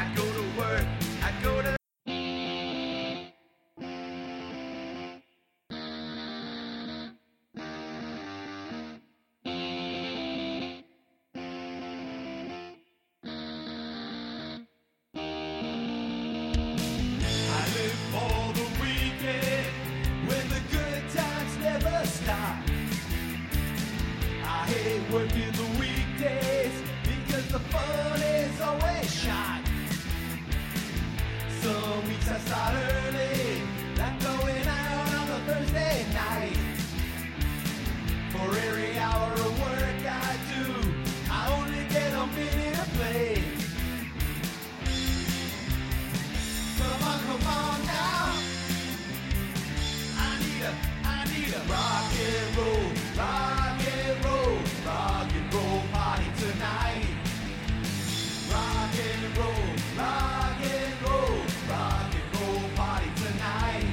I go to work, I go to Some weeks I start early, like going out on a Thursday night. For every hour of work I do, I only get a minute of play. Come on, come on now. I need a, I need a rock and roll, rock and roll, rock and roll party tonight. Rock and roll, rock and roll, rock and roll party tonight.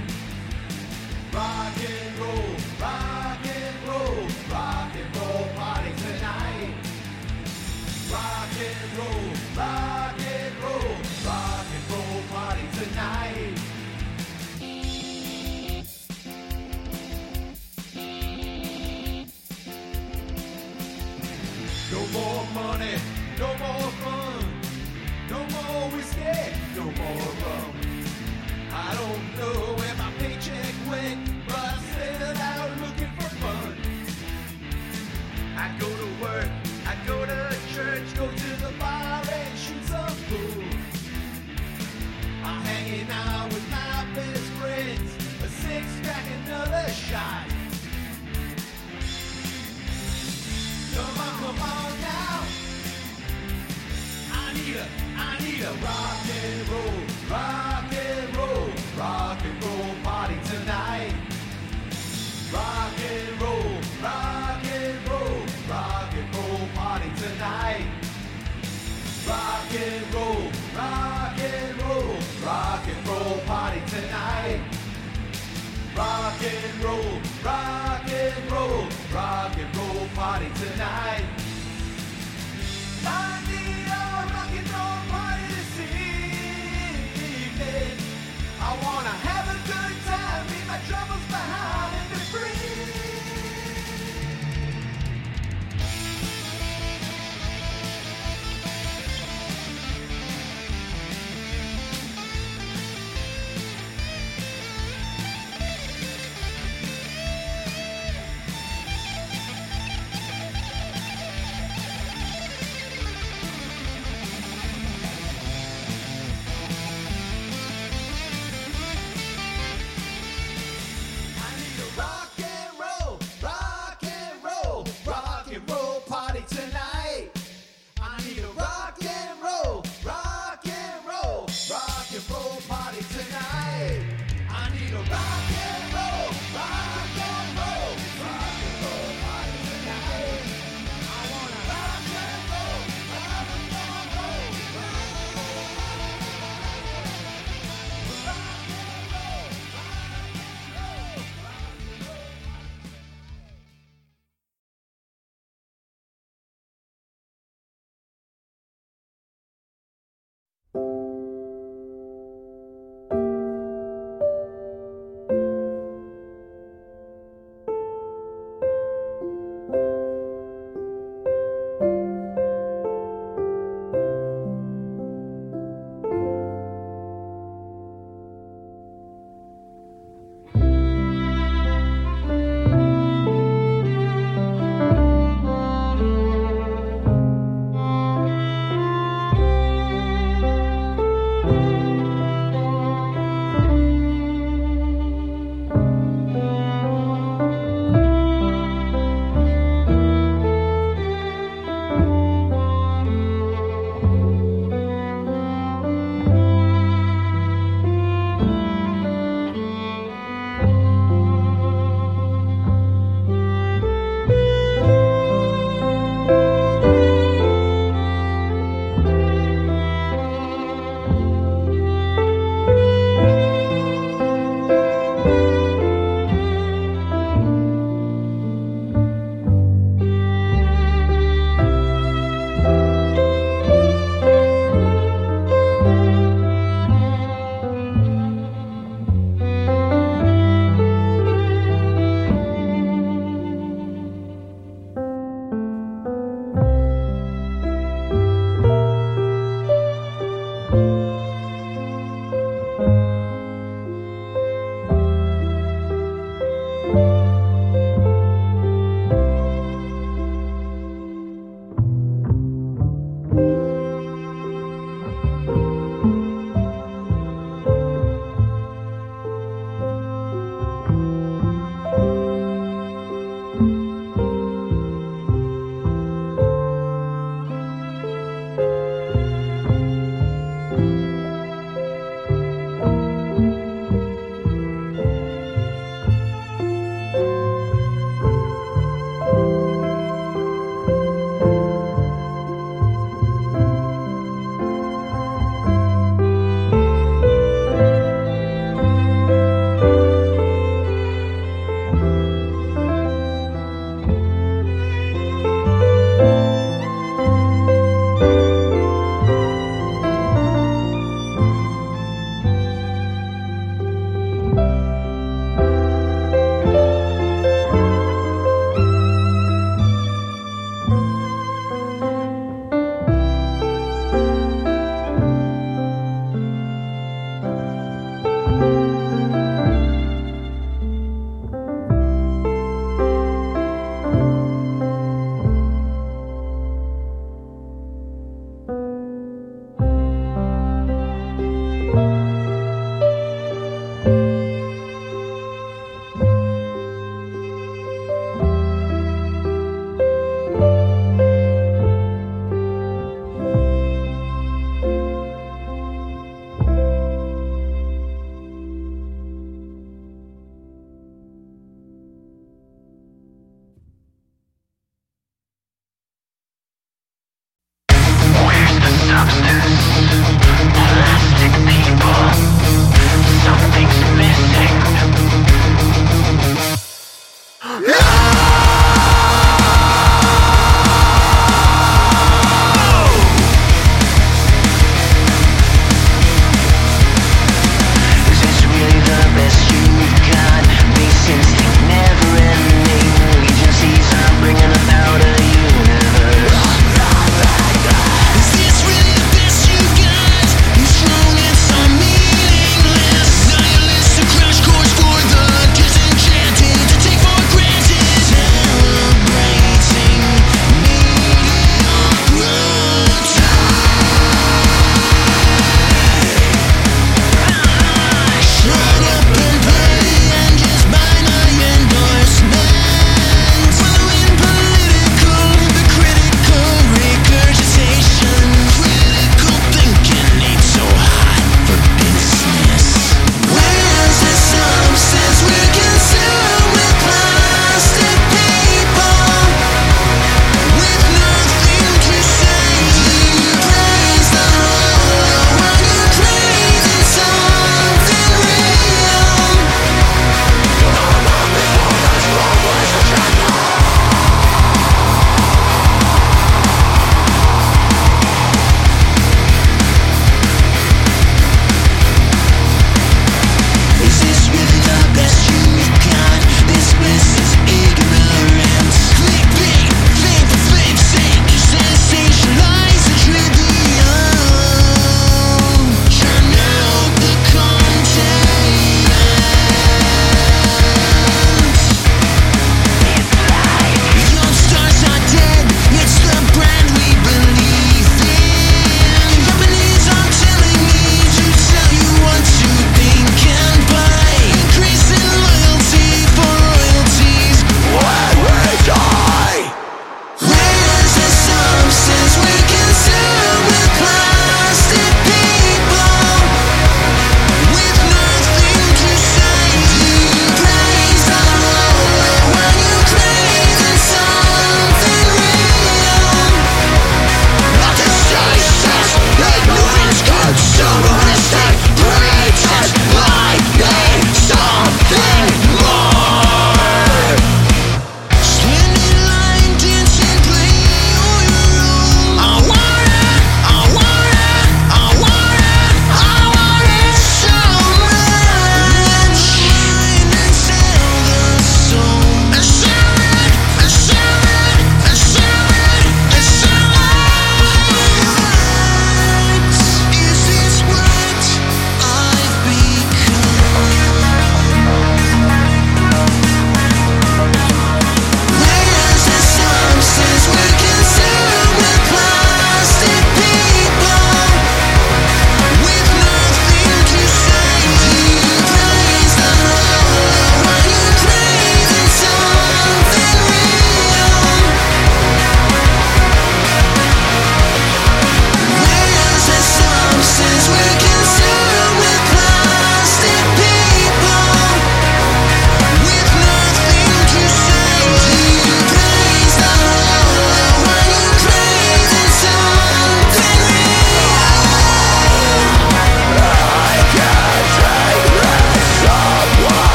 Rock and roll, rock and roll, rock and roll party tonight. Rock and roll, rock and roll, rock and roll party tonight. No more money, no more fun. No more whiskey, no more rum. I don't know where my paycheck went, but I set out looking for fun. I go to work, I go to church, go to the bar and shoot some pool. I'm hanging out with my best friends, a six-pack, another shot. Come on, come on now. I need a I need a rock and roll, rock and roll, rock and roll party tonight. Rock and roll, rock and roll, rock and roll party tonight. Rock and roll, rock and roll, rock and roll party tonight. Rock and roll, rock and roll, rock and roll party tonight. I need a rock and roll party this evening. I wanna have a good time, leave my troubles behind and be free.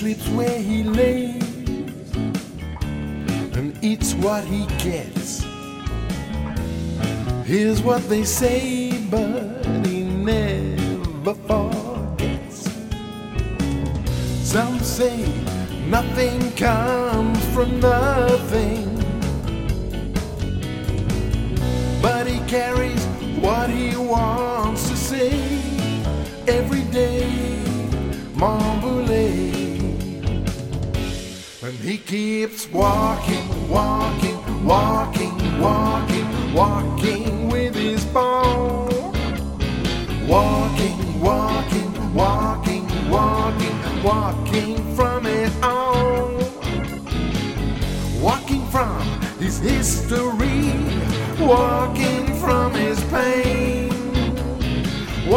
sleeps where he lays and eats what he gets. Here's what they say, but he never forgets. Some say nothing comes from nothing, but he carries what he wants to say every day, Mont-Boulet. And he keeps walking, walking, walking, walking, walking with his ball. Walking, walking, walking, walking, walking from it all. Walking from his history, walking from his pain,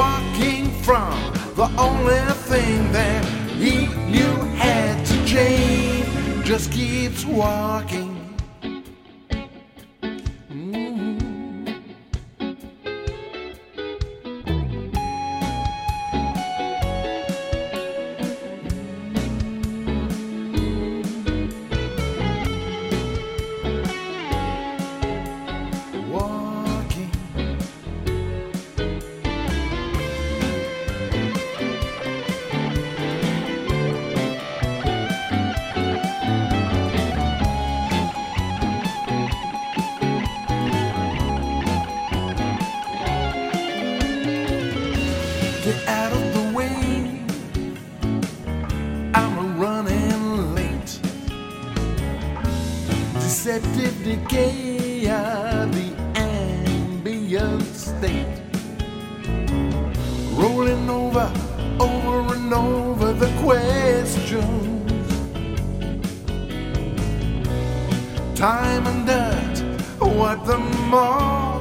walking from the only thing that he knew had to change. Just keeps walking. Decay of the ambient state, rolling over, over and over the questions. Time and dirt, what the more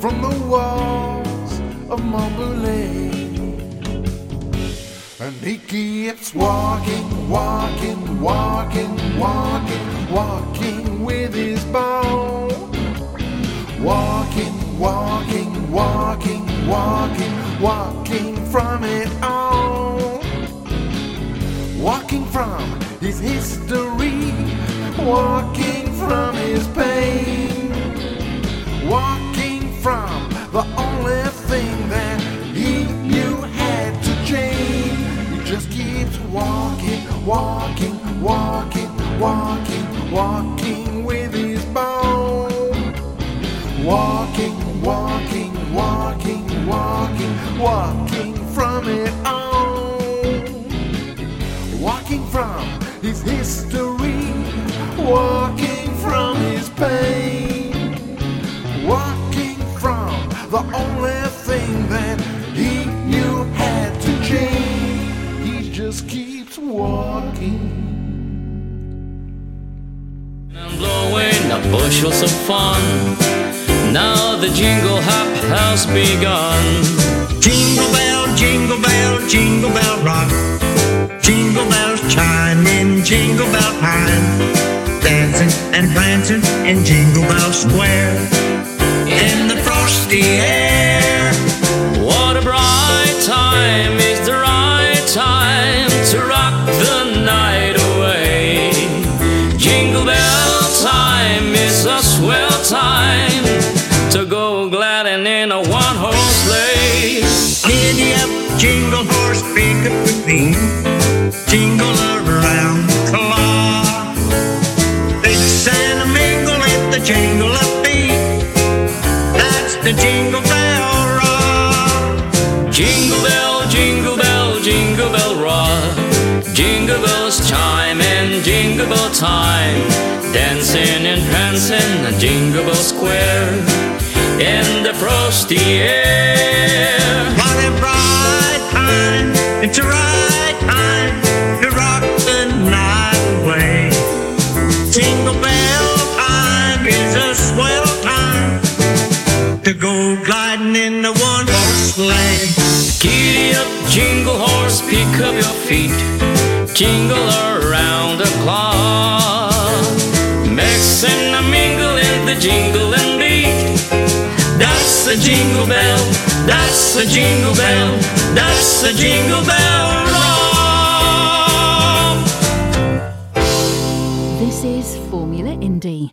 from the walls of Mont-Boulet. And he keeps walking, walking, walking, walking, walking with his ball. Walking, walking, walking, walking, walking from it all. Walking from his history, walking from his pain, walking from the only thing that he knew had to change. He just keeps walking, walking, walking, walking, walking with his ball. Walking, walking, walking, walking, walking from it all. Walking from his history, walking from his pain, walking from the only thing that he knew had to change. He just keeps walking. Blowing a bushels of fun. Now the jingle hop has begun. Jingle bell, jingle bell, jingle bell rock. Jingle bells chime in Jingle Bell Time. Dancing and prancing in Jingle Bell Square. In the frosty air. What a bright time, is the right time to rock the night away. Jingle bell time is a swell time to go gliding in a one-horse sleigh. Giddy up, jingle horse, pick up the theme. Jingle around the clock. Mix and a mingle at the jingle upbeat. That's the jingle bell rock. Jingle bell, jingle bell, jingle bell rock. Jingle bells chime in Jingle Bell Time. Dancing and prancing in Jingle Bell Square. In the frosty air. What a bright time, it's a right time to rock the night away. Jingle Bell Time is a swell time to go gliding in the one-horse sleigh. Giddy up, jingle horse, pick up your feet. Jingle around the clock. Mix and a mingle in the jingle and beat. That's the jingle bell, that's the jingle bell, that's the jingle bell rock. is Formula Indie.